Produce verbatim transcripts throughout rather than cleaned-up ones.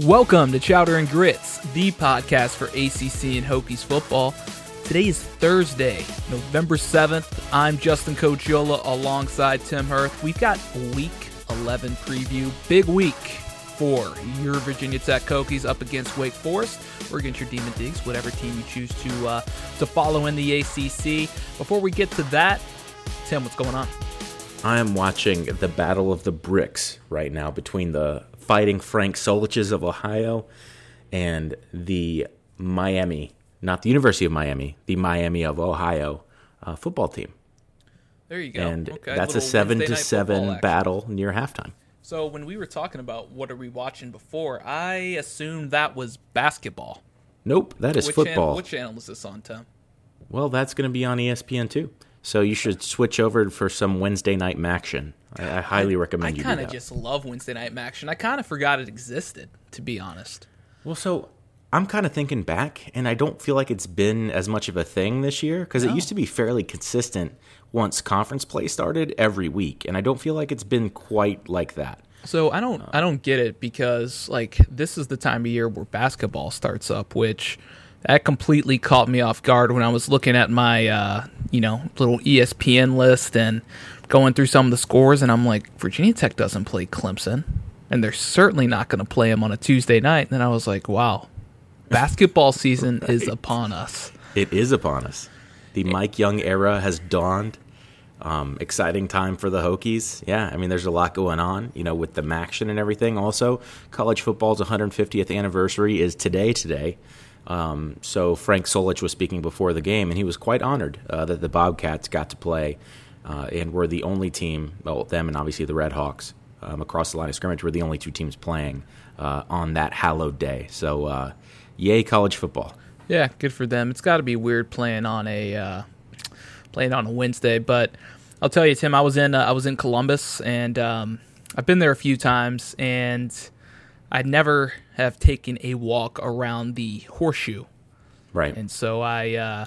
Welcome to Chowder and Grits, the podcast for A C C and Hokies football. Today is Thursday, November seventh. I'm Justin Cochiola alongside Tim Hirth. We've got Week eleven preview. Big week for your Virginia Tech Hokies up against Wake Forest or against your Demon Deacons, whatever team you choose to, uh, to follow in the A C C. Before we get to that, Tim, what's going on? I am watching the Battle of the Bricks right now between the fighting Frank Soliches of Ohio and the Miami, not the University of Miami, the Miami of Ohio uh, football team. There you go. And okay, that's a seven to seven battle near halftime. So when we were talking about what are we watching before, I assumed that was basketball. Nope, that is football. Which channel is this on, Tim? Well, that's going to be on E S P N too. So you should switch over for some Wednesday night Maction. I, I highly recommend I, I you do that. I kind of just love Wednesday night Maction. I kind of forgot it existed, to be honest. Well, so I'm kind of thinking back, and I don't feel like it's been as much of a thing this year because no. It used to be fairly consistent once conference play started every week, and I don't feel like it's been quite like that. So I don't, uh, I don't get it because like this is the time of year where basketball starts up, which that completely caught me off guard when I was looking at my uh, you know, little E S P N list and going through some of the scores, and I'm like, Virginia Tech doesn't play Clemson, and they're certainly not going to play them on a Tuesday night. And then I was like, wow, basketball season right. is upon us. It is upon us. The Mike Young era has dawned. Um, exciting time for the Hokies. Yeah, I mean, there's a lot going on, you know, with the Maction and everything. Also, college football's one hundred fiftieth anniversary is today today. Um, so Frank Solich was speaking before the game, and he was quite honored uh, that the Bobcats got to play uh, and were the only team, well, them and obviously the Red Hawks um, across the line of scrimmage were the only two teams playing uh, on that hallowed day. So uh, yay, college football. Yeah, good for them. It's got to be weird playing on a uh, playing on a Wednesday, but I'll tell you, Tim, I was in uh, I was in Columbus, and um, I've been there a few times, and I never have taken a walk around the horseshoe. Right. And so I uh,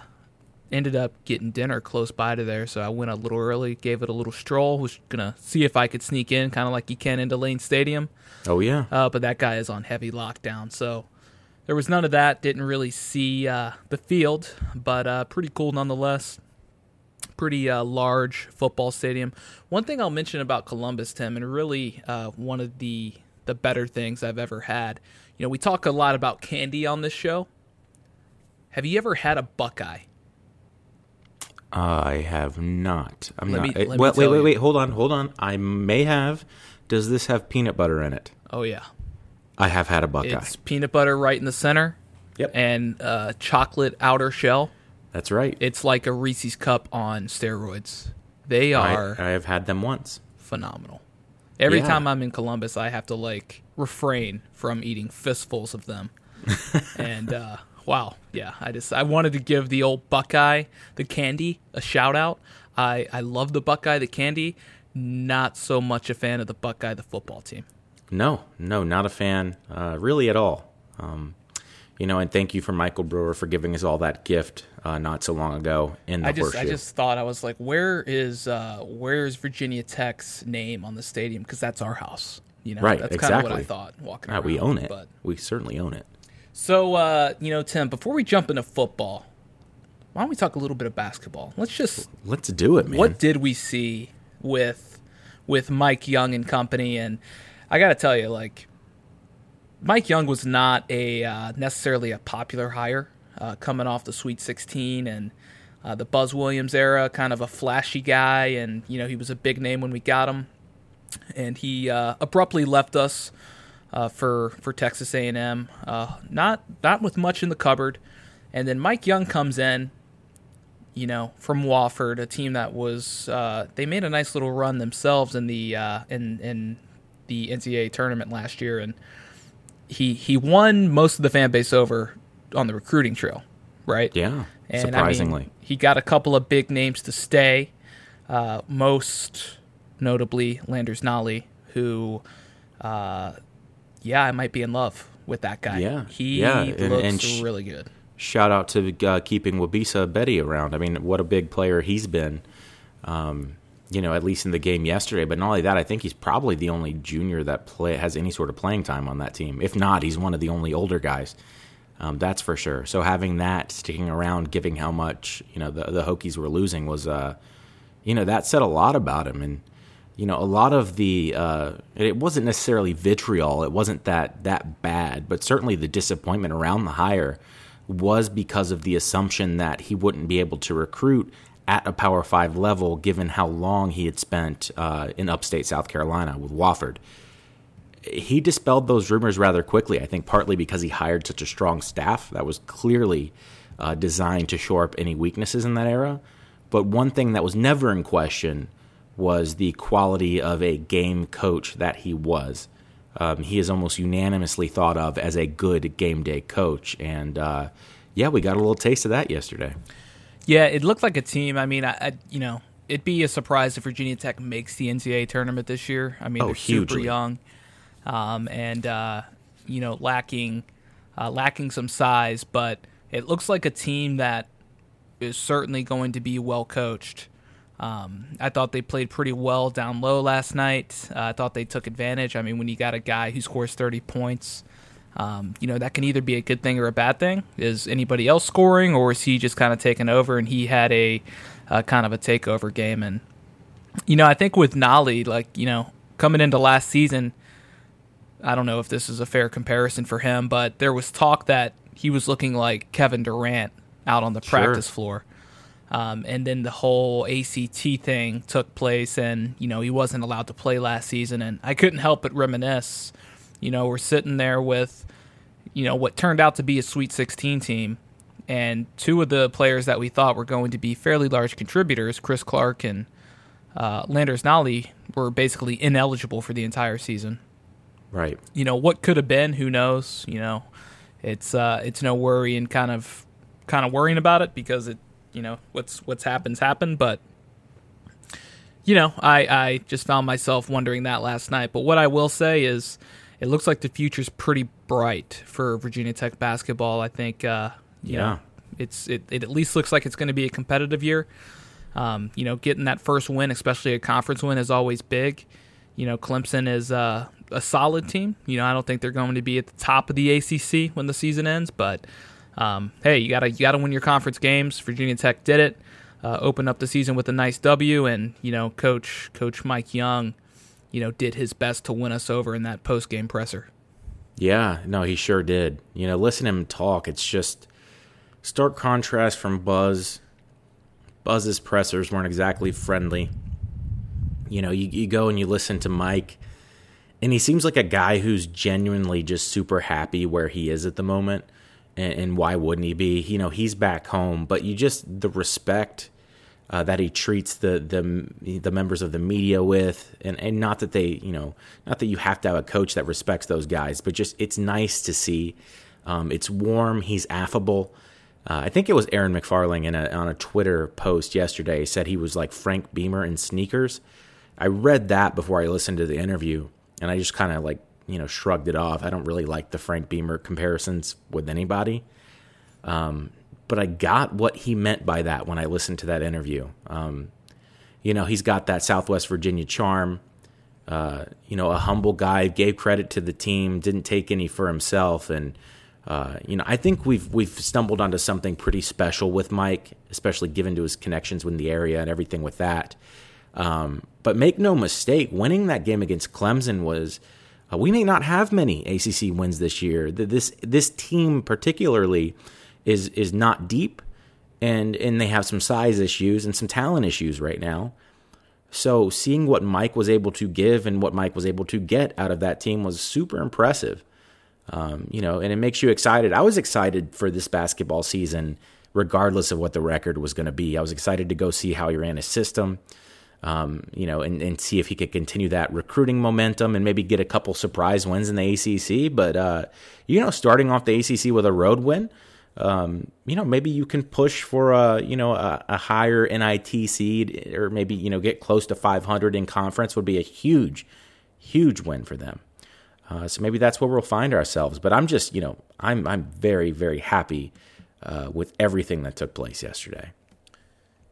ended up getting dinner close by to there, so I went a little early, gave it a little stroll, was going to see if I could sneak in, kind of like you can into Lane Stadium. Oh, yeah. Uh, but that guy is on heavy lockdown, so there was none of that. Didn't really see uh, the field, but uh, pretty cool nonetheless. Pretty uh, large football stadium. One thing I'll mention about Columbus, Tim, and really uh, one of the – the better things I've ever had. You know, we talk a lot about candy on this show. Have you ever had a Buckeye? I have not. I'm let not. Me, wait, wait, wait, wait. Hold on, hold on. I may have. Does this have peanut butter in it? Oh, yeah. I have had a Buckeye. It's peanut butter right in the center. Yep. And uh, chocolate outer shell. That's right. It's like a Reese's Cup on steroids. They are. I, I have had them once. Phenomenal. Every yeah. time I'm in Columbus, I have to, like, refrain from eating fistfuls of them. and, uh, wow, yeah, I just I wanted to give the old Buckeye, the candy, a shout-out. I, I love the Buckeye, the candy. Not so much a fan of the Buckeye, the football team. No, no, not a fan, uh, really at all. Um, you know, and thank you for Michael Brewer for giving us all that gift uh, not so long ago in the I just, horseshoe. I just thought, I was like, where is uh, where is Virginia Tech's name on the stadium? Because that's our house. You know, right, that's exactly. Kind of what I thought walking right, around. We own it. But we certainly own it. So, uh, you know, Tim, before we jump into football, why don't we talk a little bit of basketball? Let's just... Let's do it, man. What did we see with, with Mike Young and company? And I got to tell you, like... Mike Young was not a uh, necessarily a popular hire uh, coming off the Sweet sixteen and uh, the Buzz Williams era, kind of a flashy guy. And, you know, he was a big name when we got him. And he uh, abruptly left us uh, for, for Texas A and M, uh, not, not with much in the cupboard. And then Mike Young comes in, you know, from Wofford, a team that was uh, – they made a nice little run themselves in the, uh, in, in the N C double A tournament last year, and – He he won most of the fan base over on the recruiting trail, right? Yeah, and surprisingly. I mean, he got a couple of big names to stay, uh, most notably Landers Nolley, who, uh, yeah, I might be in love with that guy. Yeah, He yeah. looks and, and sh- really good. Shout out to uh, keeping Wabisa Betty around. I mean, what a big player he's been. Um, you know, at least in the game yesterday. But not only that, I think he's probably the only junior that play has any sort of playing time on that team. If not, he's one of the only older guys. Um, that's for sure. So having that sticking around, giving how much, you know, the, the Hokies were losing was, uh, you know, that said a lot about him. And, you know, a lot of the, uh, it wasn't necessarily vitriol. It wasn't that, that bad, but certainly the disappointment around the hire was because of the assumption that he wouldn't be able to recruit at a Power Five level, given how long he had spent uh, in upstate South Carolina with Wofford. He dispelled those rumors rather quickly, I think partly because he hired such a strong staff that was clearly uh, designed to shore up any weaknesses in that era. But one thing that was never in question was the quality of a game coach that he was. Um, he is almost unanimously thought of as a good game day coach. And, uh, yeah, we got a little taste of that yesterday. Yeah, it looked like a team. I mean, I, I you know, it'd be a surprise if Virginia Tech makes the N C double A tournament this year. I mean, oh, they're hugely. super young. Um, and, uh, you know, lacking uh, lacking some size. But it looks like a team that is certainly going to be well coached. Um, I thought they played pretty well down low last night. Uh, I thought they took advantage. I mean, when you got a guy who scores thirty points, um, you know, that can either be a good thing or a bad thing. Is anybody else scoring, or is he just kind of taking over? And he had a uh, kind of a takeover game. And, you know, I think with Nolly, like, you know, coming into last season, I don't know if this is a fair comparison for him, but there was talk that he was looking like Kevin Durant out on the sure. practice floor. Um, and then the whole A C T thing took place, and, you know, he wasn't allowed to play last season. And I couldn't help but reminisce, you know, we're sitting there with, you know, what turned out to be a Sweet sixteen team. And two of the players that we thought were going to be fairly large contributors, Chris Clark and uh, Landers Nolly, were basically ineligible for the entire season. Right. You know, what could have been, who knows? You know, it's uh, it's no worry and kind of kind of worrying about it because it, you know, what's what's happened's happened. But, you know, I, I just found myself wondering that last night. But what I will say is it looks like the future's pretty bright for Virginia Tech basketball. I think, uh, you yeah. know, it's it, it at least looks like it's going to be a competitive year. Um, you know, getting that first win, especially a conference win, is always big. You know, Clemson is uh, a solid team. You know, I don't think they're going to be at the top of the A C C when the season ends. But, um, hey, you gotta you gotta win your conference games. Virginia Tech did it. Uh, opened up the season with a nice W. And, you know, Coach Coach Mike Young, you know, did his best to win us over in that post-game presser. Yeah, no, he sure did. You know, listen to him talk. It's just stark contrast from Buzz. Buzz's pressers weren't exactly friendly. You know, you, you go and you listen to Mike, and he seems like a guy who's genuinely just super happy where he is at the moment, and, and why wouldn't he be? You know, he's back home, but you just, the respect uh, that he treats the, the the members of the media with, and, and not that they, you know, not that you have to have a coach that respects those guys, but just it's nice to see. Um, it's warm. He's affable. Uh, I think it was Aaron McFarling in a, on a Twitter post yesterday said he was like Frank Beamer in sneakers. I read that before I listened to the interview, and I just kind of like, you know, shrugged it off. I don't really like the Frank Beamer comparisons with anybody. Um, but I got what he meant by that when I listened to that interview. Um, you know, he's got that Southwest Virginia charm, uh, you know, a humble guy, gave credit to the team, didn't take any for himself. And, uh, you know, I think we've, we've stumbled onto something pretty special with Mike, especially given to his connections within the area and everything with that. Um, but make no mistake, winning that game against Clemson was, uh, we may not have many A C C wins this year. This this team particularly is is not deep, and, and they have some size issues and some talent issues right now. So seeing what Mike was able to give and what Mike was able to get out of that team was super impressive. Um, you know, and it makes you excited. I was excited for this basketball season, regardless of what the record was going to be. I was excited to go see how he ran his system. Um, you know, and, and see if he could continue that recruiting momentum and maybe get a couple surprise wins in the A C C. But, uh, you know, starting off the A C C with a road win, um, you know, maybe you can push for a, you know, a, a higher N I T seed, or maybe, you know, get close to five hundred in conference would be a huge, huge win for them. Uh, so maybe that's where we'll find ourselves. But I'm just, you know, I'm, I'm very, very happy uh, with everything that took place yesterday.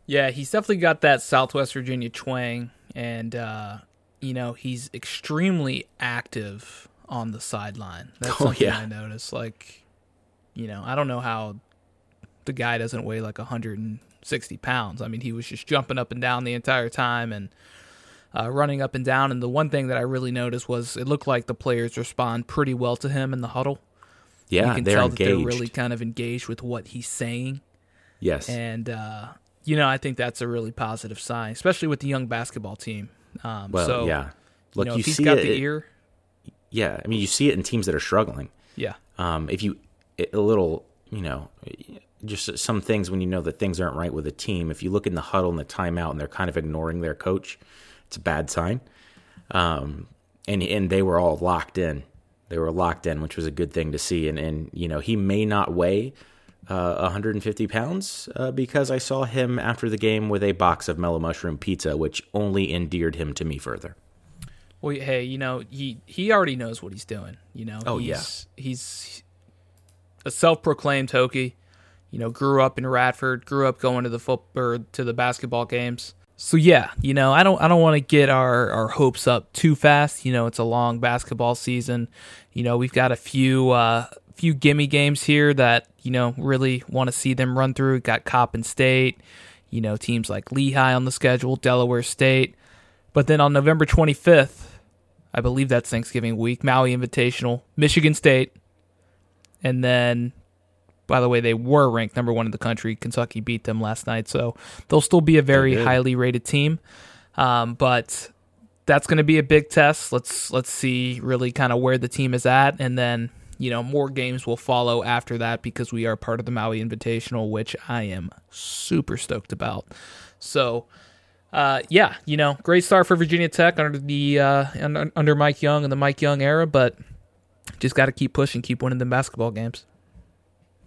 Yeah, he's definitely got that Southwest Virginia twang, and uh, you know, he's extremely active on the sideline. That's oh, something yeah. I noticed. Like, you know, I don't know how the guy doesn't weigh like one hundred sixty pounds. I mean, he was just jumping up and down the entire time and uh, running up and down. And the one thing that I really noticed was it looked like the players respond pretty well to him in the huddle. Yeah, you can they're tell engaged. That they're really kind of engaged with what he's saying. Yes. And, uh, you know, I think that's a really positive sign, especially with the young basketball team. Um, well, so, yeah. Look, you know, you if he's see got it, the ear. Yeah, I mean, you see it in teams that are struggling. Yeah. Um, if you – a little, you know, just some things when you know that things aren't right with a team. If you look in the huddle and the timeout and they're kind of ignoring their coach, it's a bad sign. Um, and and they were all locked in. They were locked in, which was a good thing to see. And, and you know, he may not weigh uh, one hundred fifty pounds uh, because I saw him after the game with a box of mellow mushroom pizza, which only endeared him to me further. Well, hey, you know, he, he already knows what he's doing. You know, oh, he's, yeah. he's a self-proclaimed Hokie. You know, grew up in Radford, grew up going to the football, to the basketball games. So yeah, you know, I don't I don't want to get our, our hopes up too fast. You know, it's a long basketball season. You know, we've got a few uh, few gimme games here that, you know, really want to see them run through. We've got Coppin State, you know, teams like Lehigh on the schedule, Delaware State. But then on November twenty-fifth, I believe that's Thanksgiving week, Maui Invitational, Michigan State, and then by the way, they were ranked number one in the country. Kentucky beat them last night, so they'll still be a very highly rated team. Um, but that's going to be a big test. Let's let's see really kind of where the team is at, and then you know more games will follow after that because we are part of the Maui Invitational, which I am super stoked about. So, uh, yeah, you know, great start for Virginia Tech under the uh, under Mike Young and the Mike Young era, but just got to keep pushing, keep winning them basketball games.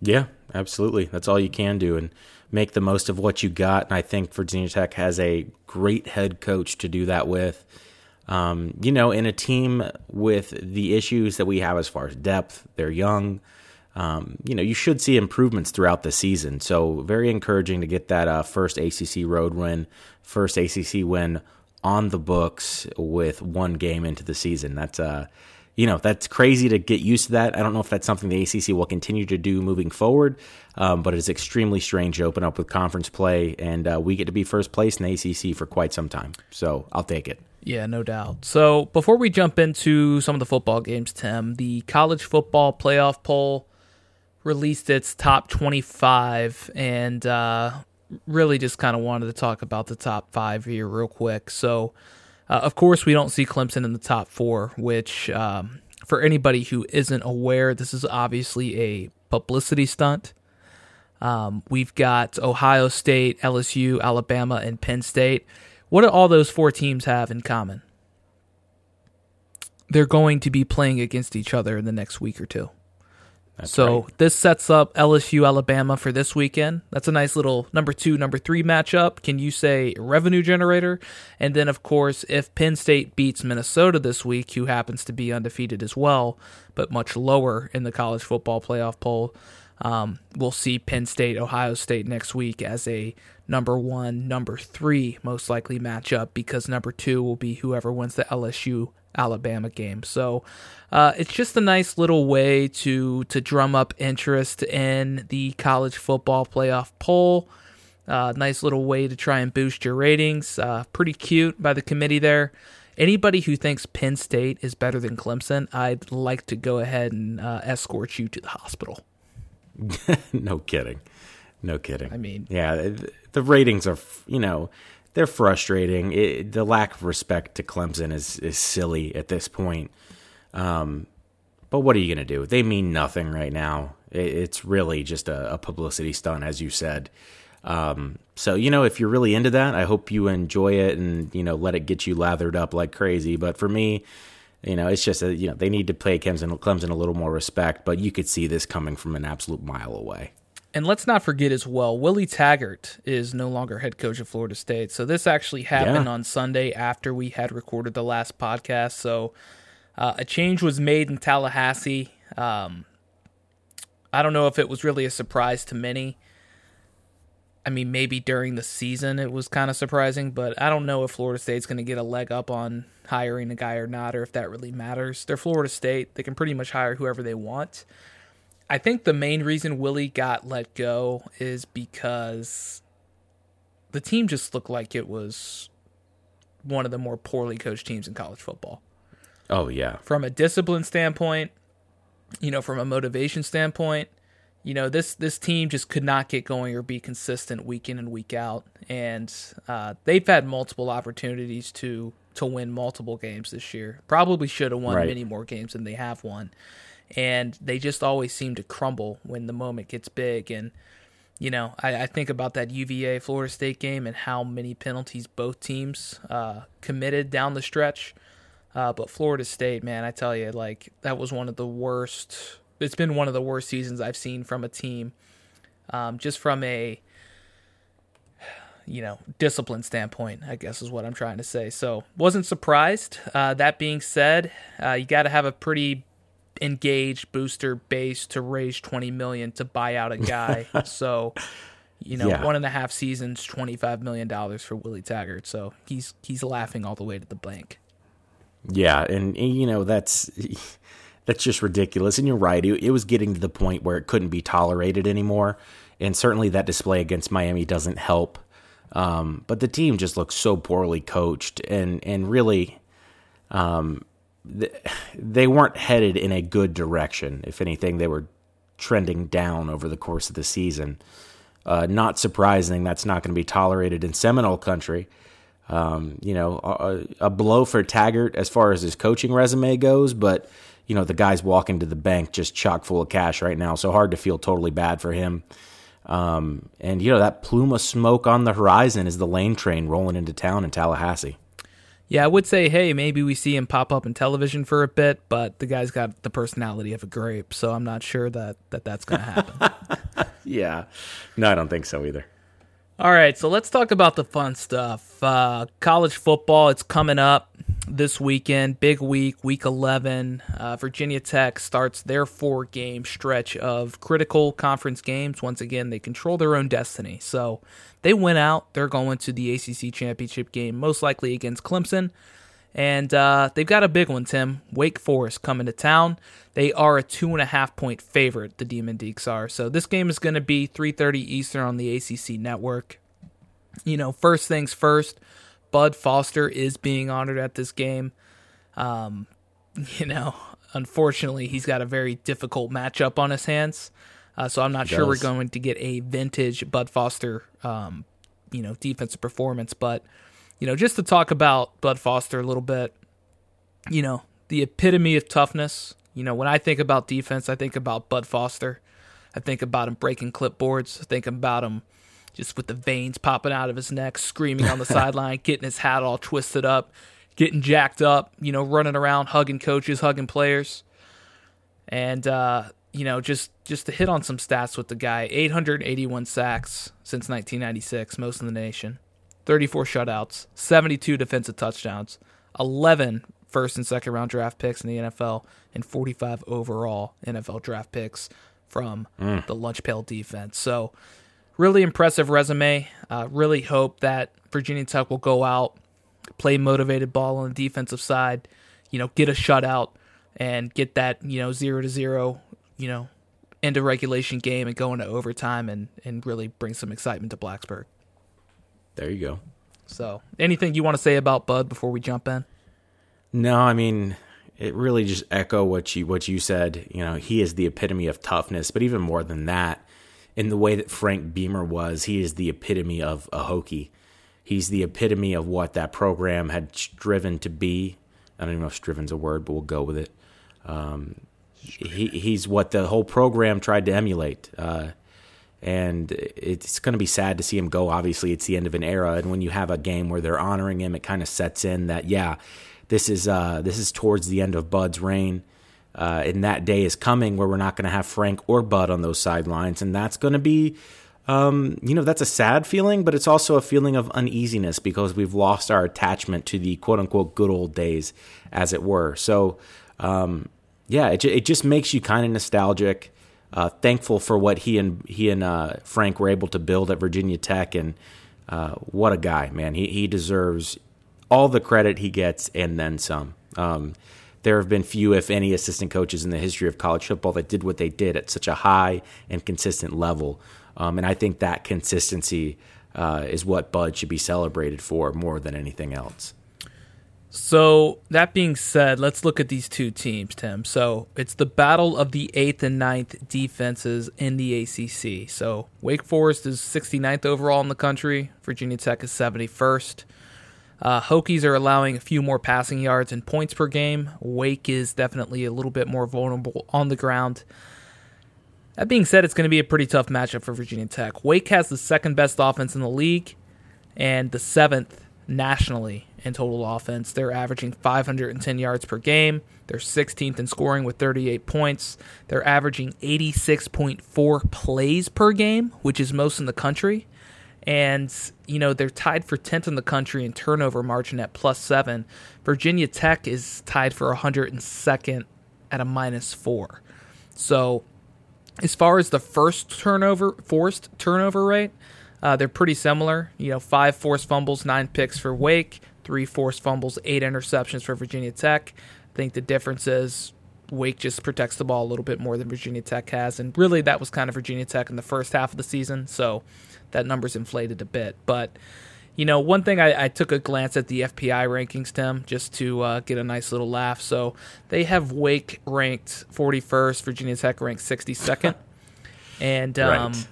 Yeah, absolutely. That's all you can do and make the most of what you got. And I think Virginia Tech has a great head coach to do that with. Um, you know, in a team with the issues that we have as far as depth, they're young. Um, you know, you should see improvements throughout the season. So very encouraging to get that uh, first A C C road win, first A C C win on the books with one game into the season. That's uh You know, that's crazy to get used to that. I don't know if that's something the A C C will continue to do moving forward, um, but it's extremely strange to open up with conference play, and uh, we get to be first place in the A C C for quite some time. So I'll take it. Yeah, no doubt. So before we jump into some of the football games, Tim, the college football playoff poll released its top twenty-five, and uh, really just kind of wanted to talk about the top five here real quick. So Uh, of course, we don't see Clemson in the top four, which um, for anybody who isn't aware, this is obviously a publicity stunt. Um, we've got Ohio State, L S U, Alabama, and Penn State. What do all those four teams have in common? They're going to be playing against each other in the next week or two. That's so right. This sets up L S U, Alabama for this weekend. That's a nice little number two, number three matchup. Can you say revenue generator? And then, of course, if Penn State beats Minnesota this week, who happens to be undefeated as well, but much lower in the college football playoff poll, um, we'll see Penn State, Ohio State next week as a number one, number three most likely matchup because number two will be whoever wins the L S U Alabama game. So uh, it's just a nice little way to to drum up interest in the college football playoff poll. Uh, nice little way to try and boost your ratings. Uh, pretty cute by the committee there. Anybody who thinks Penn State is better than Clemson, I'd like to go ahead and uh, escort you to the hospital. No kidding. No kidding. I mean, yeah, the ratings are, you know, they're frustrating. It, the lack of respect to Clemson is, is silly at this point. Um, but what are you going to do? They mean nothing right now. It, it's really just a, a publicity stunt, as you said. Um, so, you know, if you're really into that, I hope you enjoy it and, you know, let it get you lathered up like crazy. But for me, you know, it's just, a, you know, they need to play Clemson, Clemson a little more respect. But you could see this coming from an absolute mile away. And let's not forget as well, Willie Taggart is no longer head coach of Florida State. So this actually happened yeah. on Sunday after we had recorded the last podcast. So uh, a change was made in Tallahassee. Um, I don't know if it was really a surprise to many. I mean, maybe during the season it was kind of surprising, but I don't know if Florida State's going to get a leg up on hiring a guy or not, or if that really matters. They're Florida State. They can pretty much hire whoever they want. I think the main reason Willie got let go is because the team just looked like it was one of the more poorly coached teams in college football. Oh, yeah. From a discipline standpoint, you know, from a motivation standpoint, you know, this this team just could not get going or be consistent week in and week out. And uh, they've had multiple opportunities to to win multiple games this year. Probably should have won right. many more games than they have won. And they just always seem to crumble when the moment gets big. And, you know, I, I think about that U V A Florida State game and how many penalties both teams uh, committed down the stretch. Uh, but Florida State, man, I tell you, like, that was one of the worst. It's been one of the worst seasons I've seen from a team, um, just from a, you know, discipline standpoint, I guess is what I'm trying to say. So wasn't surprised. Uh, that being said, uh, you got to have a pretty engaged booster base to raise twenty million dollars to buy out a guy. So, you know, yeah. one and a half seasons, twenty-five million dollars for Willie Taggart. So he's he's laughing all the way to the bank. Yeah, and, and you know, that's... That's just ridiculous. And you're right. It, it was getting to the point where it couldn't be tolerated anymore. And certainly that display against Miami doesn't help. Um, but the team just looks so poorly coached. And, and really, um, th- they weren't headed in a good direction. If anything, they were trending down over the course of the season. Uh, not surprising. That's not going to be tolerated in Seminole country. Um, you know, a, a blow for Taggart as far as his coaching resume goes, but you know, the guy's walking to the bank just chock full of cash right now, so hard to feel totally bad for him. Um, and, you know, that plume of smoke on the horizon is the lane train rolling into town in Tallahassee. Yeah, I would say, hey, maybe we see him pop up in television for a bit, but the guy's got the personality of a grape, so I'm not sure that, that that's going to happen. Yeah. No, I don't think so either. All right, so let's talk about the fun stuff. Uh, college football, it's coming up this weekend, big week, week eleven. Uh, Virginia Tech starts their four-game stretch of critical conference games. Once again, they control their own destiny. So they went out. They're going to the A C C championship game, most likely against Clemson. And uh, they've got a big one, Tim. Wake Forest coming to town. They are a two and a half point favorite, the Demon Deacons are. So this game is going to be three thirty Eastern on the A C C network. You know, first things first. Bud Foster is being honored at this game. Um, you know, unfortunately, he's got a very difficult matchup on his hands. Uh, so I'm not sure we're going to get a vintage Bud Foster, um, you know, defensive performance. But, you know, just to talk about Bud Foster a little bit, you know, the epitome of toughness. You know, when I think about defense, I think about Bud Foster. I think about him breaking clipboards. I think about him just with the veins popping out of his neck, screaming on the sideline, getting his hat all twisted up, getting jacked up, you know, running around, hugging coaches, hugging players. And, uh, you know, just, just to hit on some stats with the guy, eight hundred eighty-one sacks since nineteen ninety-six, most in the nation, thirty-four shutouts, seventy-two defensive touchdowns, eleven first and second round draft picks in the N F L, and forty-five overall N F L draft picks from mm. the lunch pail defense. So, really impressive resume. Uh, really hope that Virginia Tech will go out, play motivated ball on the defensive side, you know, get a shutout and get that, you know, zero to zero, you know, end of regulation game and go into overtime and, and really bring some excitement to Blacksburg. There you go. So anything you want to say about Bud before we jump in? No, I mean, it really just echo what you, what you said. You know, he is the epitome of toughness, but even more than that, in the way that Frank Beamer was, he is the epitome of a Hokie. He's the epitome of what that program had striven to be. I don't even know if striven's a word, but we'll go with it. Um, he, he's what the whole program tried to emulate. Uh, and it's going to be sad to see him go. Obviously, it's the end of an era. And when you have a game where they're honoring him, it kind of sets in that, yeah, this is uh, this is towards the end of Bud's reign. Uh, and that day is coming where we're not going to have Frank or Bud on those sidelines. And that's going to be, um, you know, that's a sad feeling, but it's also a feeling of uneasiness because we've lost our attachment to the quote unquote good old days, as it were. So, um, yeah, it, it just makes you kind of nostalgic. uh, thankful for what he and he and uh, Frank were able to build at Virginia Tech. And uh, what a guy, man. He, he deserves all the credit he gets and then some. Um, there have been few, if any, assistant coaches in the history of college football that did what they did at such a high and consistent level. Um, and I think that consistency uh, is what Bud should be celebrated for more than anything else. So that being said, let's look at these two teams, Tim. So it's the battle of the eighth and ninth defenses in the A C C. So Wake Forest is sixty-ninth overall in the country. Virginia Tech is seventy-first. Uh, Hokies are allowing a few more passing yards and points per game. Wake is definitely a little bit more vulnerable on the ground. That being said, it's going to be a pretty tough matchup for Virginia Tech. Wake has the second best offense in the league and the seventh nationally in total offense. They're averaging five hundred ten yards per game. They're sixteenth in scoring with thirty-eight points. They're averaging eighty-six point four plays per game, which is most in the country. And, you know, they're tied for tenth in the country in turnover margin at plus seven. Virginia Tech is tied for one hundred second at a minus four. So as far as the first turnover, forced turnover rate, uh, they're pretty similar. You know, five forced fumbles, nine picks for Wake, three forced fumbles, eight interceptions for Virginia Tech. I think the difference is Wake just protects the ball a little bit more than Virginia Tech has. And really that was kind of Virginia Tech in the first half of the season. So that number's inflated a bit. But, you know, one thing I, I took a glance at the F P I rankings, Tim, just to uh, get a nice little laugh. So they have Wake ranked forty-first, Virginia Tech ranked sixty-second. And um, right.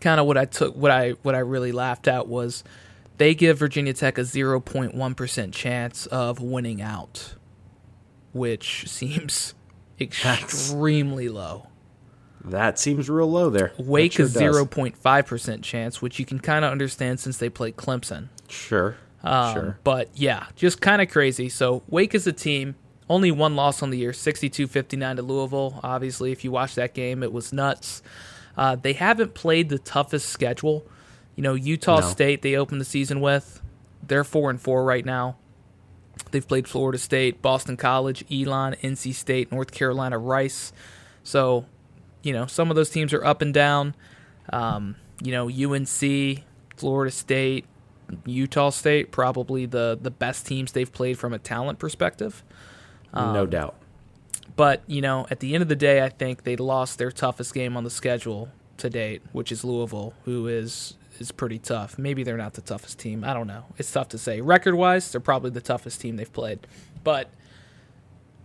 kind of what I took, what I what I really laughed at was they give Virginia Tech a zero point one percent chance of winning out, which seems extremely That's, low. That seems real low there. Wake sure is zero point five percent chance, which you can kind of understand since they played Clemson. Sure, um, sure. But, yeah, just kind of crazy. So Wake is a team, only one loss on the year, sixty-two fifty-nine to Louisville. Obviously, if you watch that game, it was nuts. Uh, they haven't played the toughest schedule. You know, Utah no. State, they opened the season with. They're four and four right now. They've played Florida State, Boston College, Elon, N C State, North Carolina, Rice. So, you know, some of those teams are up and down. Um, you know, U N C, Florida State, Utah State, probably the, the best teams they've played from a talent perspective. Um, no doubt. But, you know, at the end of the day, I think they lost their toughest game on the schedule to date, which is Louisville, who is... is pretty tough. Maybe they're not the toughest team. I don't know. It's tough to say. Record-wise, they're probably the toughest team they've played. But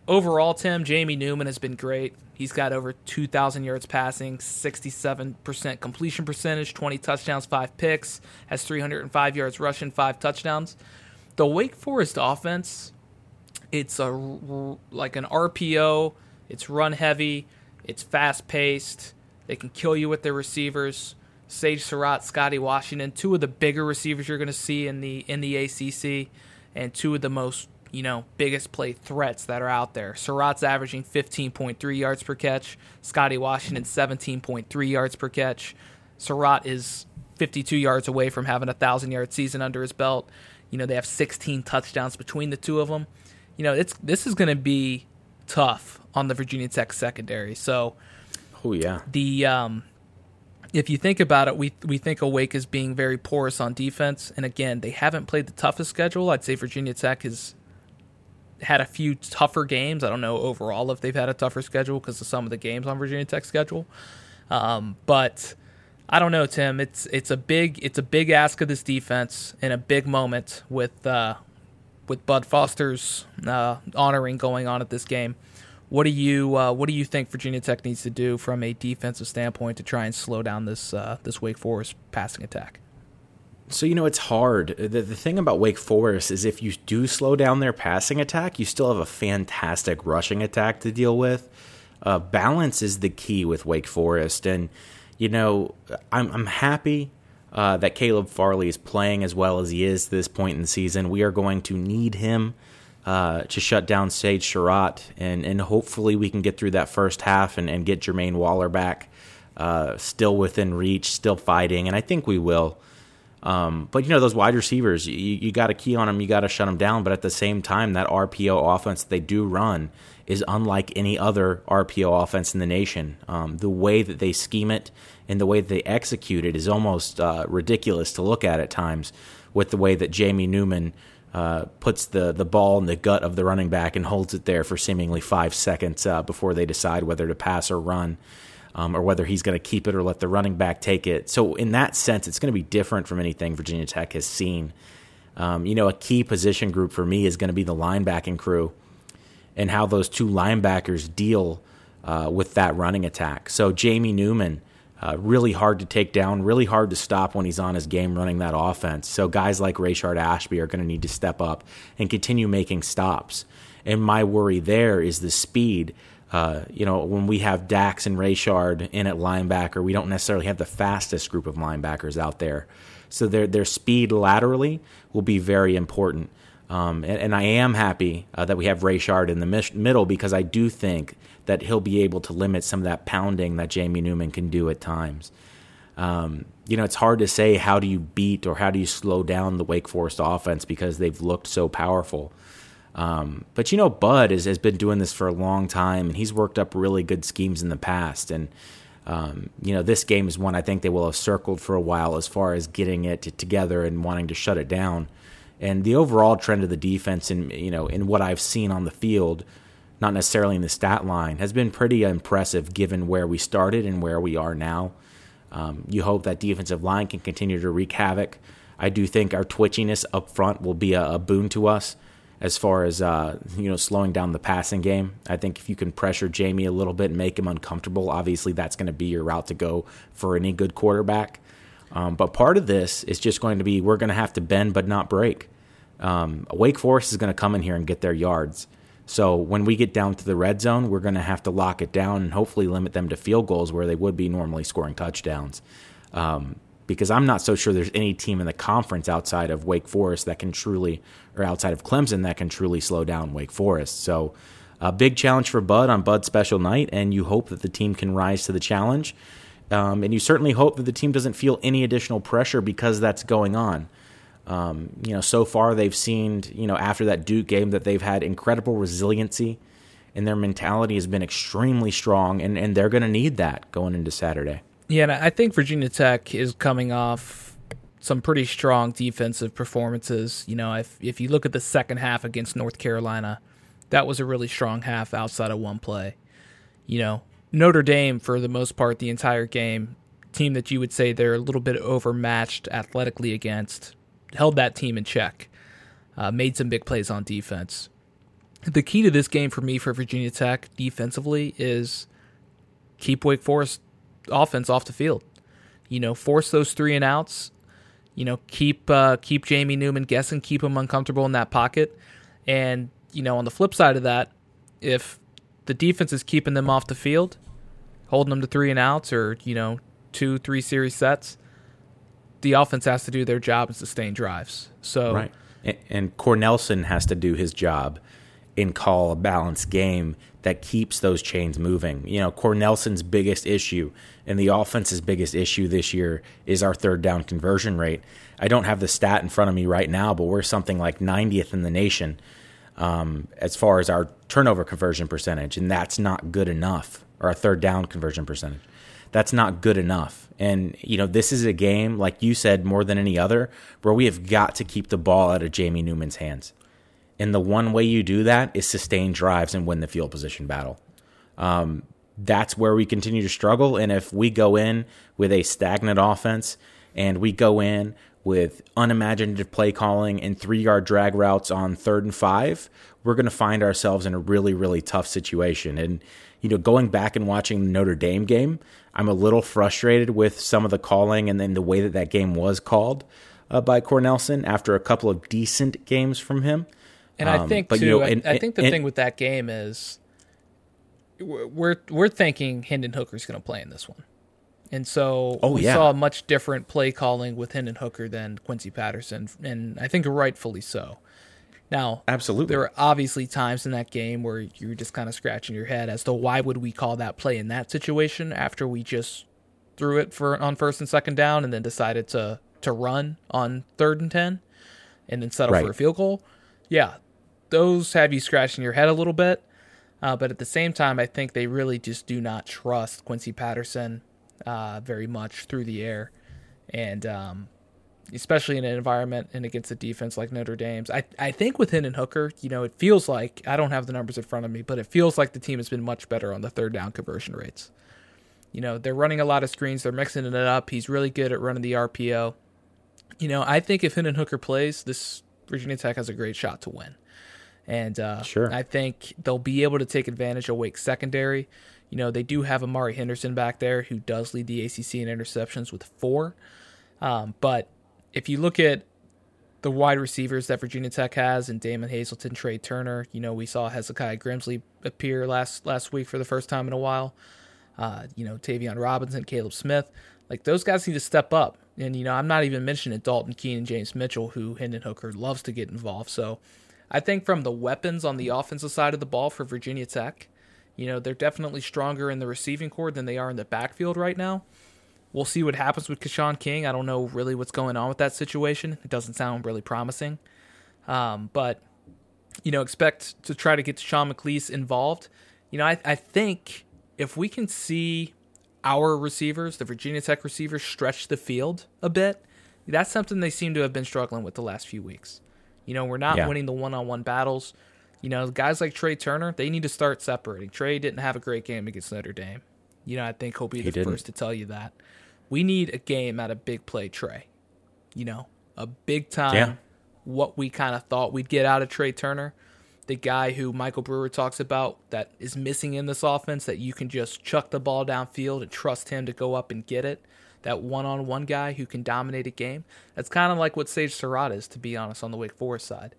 overall, Tim, Jamie Newman has been great. He's got over two thousand yards passing, sixty-seven percent completion percentage, twenty touchdowns, five picks, has three hundred five yards rushing, five touchdowns. The Wake Forest offense, it's a like an R P O. It's run-heavy. It's fast-paced. They can kill you with their receivers. Sage Surratt, Scotty Washington, two of the bigger receivers you're going to see in the in the A C C, and two of the most, you know, biggest play threats that are out there. Surratt's averaging fifteen point three yards per catch. Scotty Washington, seventeen point three yards per catch. Surratt is fifty-two yards away from having a one thousand-yard season under his belt. You know, they have sixteen touchdowns between the two of them. You know, it's this is going to be tough on the Virginia Tech secondary. So, oh, yeah. The... um. If you think about it, we we think of Wake as being very porous on defense. And again, they haven't played the toughest schedule. I'd say Virginia Tech has had a few tougher games. I don't know overall if they've had a tougher schedule because of some of the games on Virginia Tech's schedule. Um, but I don't know, Tim. It's it's a big it's a big ask of this defense in a big moment with uh, with Bud Foster's uh, honoring going on at this game. What do you uh, what do you think Virginia Tech needs to do from a defensive standpoint to try and slow down this uh, this Wake Forest passing attack? So, you know, it's hard. The, the thing about Wake Forest is if you do slow down their passing attack, you still have a fantastic rushing attack to deal with. Uh, balance is the key with Wake Forest. And, you know, I'm, I'm happy uh, that Caleb Farley is playing as well as he is at this point in the season. We are going to need him Uh, to shut down Sage Surratt, and, and hopefully we can get through that first half and, and get Jermaine Waller back, uh, still within reach, still fighting, and I think we will. Um, but, you know, those wide receivers, you, you got to key on them, you got to shut them down, but at the same time, that R P O offense they do run is unlike any other R P O offense in the nation. Um, the way that they scheme it and the way that they execute it is almost uh, ridiculous to look at at times, with the way that Jamie Newman uh, puts the, the ball in the gut of the running back and holds it there for seemingly five seconds uh, before they decide whether to pass or run. Um, or whether he's going to keep it or let the running back take it. So in that sense, it's going to be different from anything Virginia Tech has seen. Um, you know, a key position group for me is going to be the linebacking crew and how those two linebackers deal uh, with that running attack. So Jamie Newman, uh, really hard to take down, really hard to stop when he's on his game running that offense. So guys like Rayshard Ashby are going to need to step up and continue making stops. And my worry there is the speed. Uh, you know, when we have Dax and Rayshard in at linebacker, we don't necessarily have the fastest group of linebackers out there. So their their speed laterally will be very important. Um, and, and I am happy uh, that we have Rayshard in the mis- middle, because I do think that he'll be able to limit some of that pounding that Jamie Newman can do at times. Um, you know, it's hard to say how do you beat or how do you slow down the Wake Forest offense, because they've looked so powerful. Um, but, you know, Bud is, has been doing this for a long time, and he's worked up really good schemes in the past. And, um, you know, this game is one I think they will have circled for a while as far as getting it together and wanting to shut it down. And the overall trend of the defense in, you know, in what I've seen on the field, not necessarily in the stat line, has been pretty impressive given where we started and where we are now. Um, you hope that defensive line can continue to wreak havoc. I do think our twitchiness up front will be a, a boon to us, as far as uh, you know, slowing down the passing game. I think if you can pressure Jamie a little bit and make him uncomfortable, obviously that's going to be your route to go for any good quarterback. Um, but part of this is just going to be we're going to have to bend but not break. Um, Wake Forest is going to come in here and get their yards. So when we get down to the red zone, we're going to have to lock it down and hopefully limit them to field goals where they would be normally scoring touchdowns. Um, Because I'm not so sure there's any team in the conference outside of Wake Forest that can truly, or outside of Clemson, that can truly slow down Wake Forest. So a big challenge for Bud on Bud's special night, and you hope that the team can rise to the challenge. Um, and you certainly hope that the team doesn't feel any additional pressure because that's going on. Um, you know, so far they've seen, you know, after that Duke game that they've had incredible resiliency, and their mentality has been extremely strong, and, and they're going to need that going into Saturday. Yeah, and I think Virginia Tech is coming off some pretty strong defensive performances. You know, if if you look at the second half against North Carolina, that was a really strong half outside of one play. You know, Notre Dame, for the most part, the entire game, team that you would say they're a little bit overmatched athletically against, held that team in check, uh, made some big plays on defense. The key to this game for me for Virginia Tech defensively is keep Wake Forest offense off the field. You know, force those three and outs, you know, keep uh, keep Jamie Newman guessing, keep him uncomfortable in that pocket. And, you know, on the flip side of that, if the defense is keeping them off the field, holding them to three and outs or, you know, two, three series sets, the offense has to do their job and sustain drives. So right. And, and Cornelson has to do his job and call a balanced game that keeps those chains moving. You know, Cornelson's biggest issue and the offense's biggest issue this year is our third down conversion rate. I don't have the stat in front of me right now, but we're something like ninetieth in the nation um, as far as our turnover conversion percentage, and that's not good enough, or our third down conversion percentage. That's not good enough. And, you know, this is a game, like you said, more than any other, where we have got to keep the ball out of Jamie Newman's hands. And the one way you do that is sustain drives and win the field position battle. Um, that's where we continue to struggle. And if we go in with a stagnant offense and we go in with unimaginative play calling and three-yard drag routes on third and five, we're going to find ourselves in a really, really tough situation. And, you know, going back and watching the Notre Dame game, I'm a little frustrated with some of the calling and then the way that that game was called uh, by Cornelson after a couple of decent games from him. And I think um, but, too, you know, and, I, I think the and, thing with that game is we're we're thinking Hendon Hooker's going to play in this one, and so oh, we yeah. saw much different play calling with Hendon Hooker than Quincy Patterson, and I think rightfully so. Now, absolutely, there were obviously times in that game where you were just kind of scratching your head as to why would we call that play in that situation after we just threw it for on first and second down, and then decided to to run on third and ten, and then settle right. for a field goal. Yeah, those have you scratching your head a little bit. Uh, but at the same time, I think they really just do not trust Quincy Patterson uh, very much through the air. And um, especially in an environment and against a defense like Notre Dame's. I, I think with Hendon Hooker, you know, it feels like, I don't have the numbers in front of me, but it feels like the team has been much better on the third down conversion rates. You know, they're running a lot of screens. They're mixing it up. He's really good at running the R P O. You know, I think if Hendon Hooker plays, this Virginia Tech has a great shot to win. And uh, sure. I think they'll be able to take advantage of Wake's secondary. You know, they do have Amari Henderson back there who does lead the A C C in interceptions with four. Um, but if you look at the wide receivers that Virginia Tech has and Damon Hazleton, Trey Turner, you know, we saw Hezekiah Grimsley appear last, last week for the first time in a while. Uh, you know, Tavion Robinson, Caleb Smith, like those guys need to step up. And, you know, I'm not even mentioning Dalton Keene, James Mitchell, who Hendon Hooker loves to get involved. So I think from the weapons on the offensive side of the ball for Virginia Tech, you know, they're definitely stronger in the receiving corps than they are in the backfield right now. We'll see what happens with Ka'Shawn King. I don't know really what's going on with that situation. It doesn't sound really promising. Um, but, you know, expect to try to get Sean McLeese involved. You know, I, I think if we can see our receivers, the Virginia Tech receivers, stretch the field a bit, that's something they seem to have been struggling with the last few weeks. You know, we're not yeah. winning the one-on-one battles. You know, guys like Trey Turner, they need to start separating. Trey didn't have a great game against Notre Dame. You know, I think he'll be he the didn't. first to tell you that. We need a game out of big play Trey. You know, a big time, yeah. what we kind of thought we'd get out of Trey Turner, the guy who Michael Brewer talks about that is missing in this offense, that you can just chuck the ball downfield and trust him to go up and get it. That one-on-one guy who can dominate a game. That's kind of like what Sage Surratt is, to be honest, on the Wake Forest side.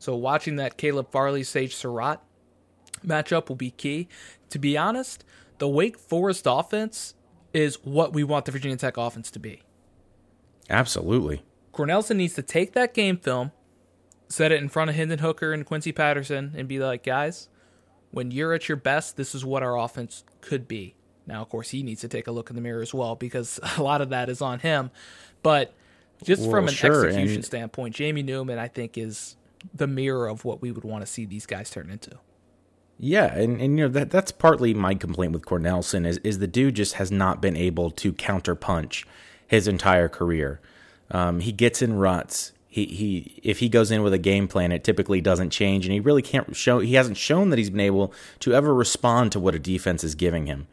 So watching that Caleb Farley-Sage Surratt matchup will be key. To be honest, the Wake Forest offense is what we want the Virginia Tech offense to be. Absolutely. Cornelison needs to take that game film, set it in front of Hendon Hooker and Quincy Patterson, and be like, guys, when you're at your best, this is what our offense could be. Now, of course, he needs to take a look in the mirror as well, because a lot of that is on him. But just well, from an sure, execution and standpoint, Jamie Newman, I think, is the mirror of what we would want to see these guys turn into. Yeah, and, and you know that that's partly my complaint with Cornelison is, is the dude just has not been able to counterpunch his entire career. Um, he gets in ruts. He he if he goes in with a game plan, it typically doesn't change, and he really can't show. He hasn't shown that he's been able to ever respond to what a defense is giving him.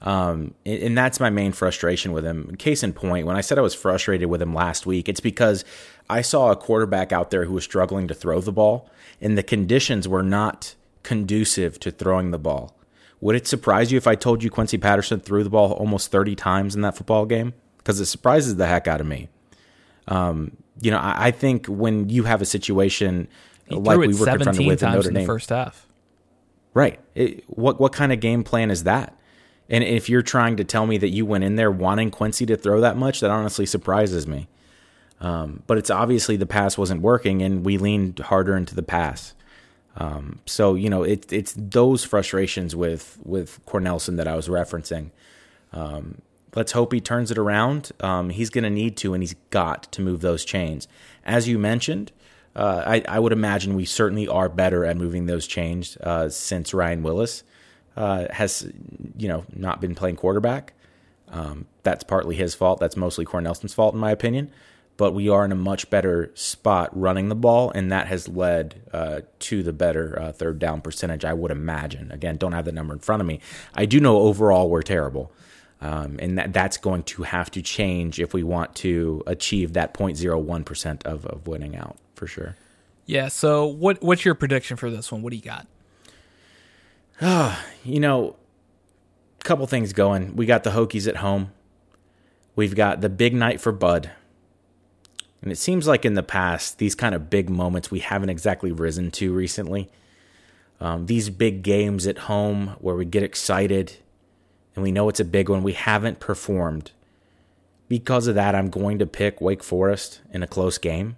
Um, and, and that's my main frustration with him. Case in point, when I said I was frustrated with him last week, it's because I saw a quarterback out there who was struggling to throw the ball, and the conditions were not conducive to throwing the ball. Would it surprise you if I told you Quincy Patterson threw the ball almost thirty times in that football game? Because it surprises the heck out of me. Um, you know, I, I think when you have a situation he like we were confronted with in Notre Dame, in the first half, right? It, what what kind of game plan is that? And if you're trying to tell me that you went in there wanting Quincy to throw that much, that honestly surprises me. Um, but it's obviously the pass wasn't working, and we leaned harder into the pass. Um, so, you know, it, it's those frustrations with, with Cornelison that I was referencing. Um, let's hope he turns it around. Um, he's going to need to, and he's got to move those chains. As you mentioned, uh, I, I would imagine we certainly are better at moving those chains uh, since Ryan Willis Uh, has, you know, not been playing quarterback. Um, that's partly his fault. That's mostly Cornelson's fault, in my opinion. But we are in a much better spot running the ball, and that has led uh, to the better uh, third down percentage, I would imagine. Again, don't have the number in front of me. I do know overall we're terrible, um, and that, that's going to have to change if we want to achieve that zero point zero one percent of, of winning out, for sure. Yeah, so what what's your prediction for this one? What do you got? Oh, you know, a couple things going. We got the Hokies at home. We've got the big night for Bud. And it seems like in the past, these kind of big moments we haven't exactly risen to recently. Um, these big games at home where we get excited and we know it's a big one, we haven't performed. Because of that, I'm going to pick Wake Forest in a close game.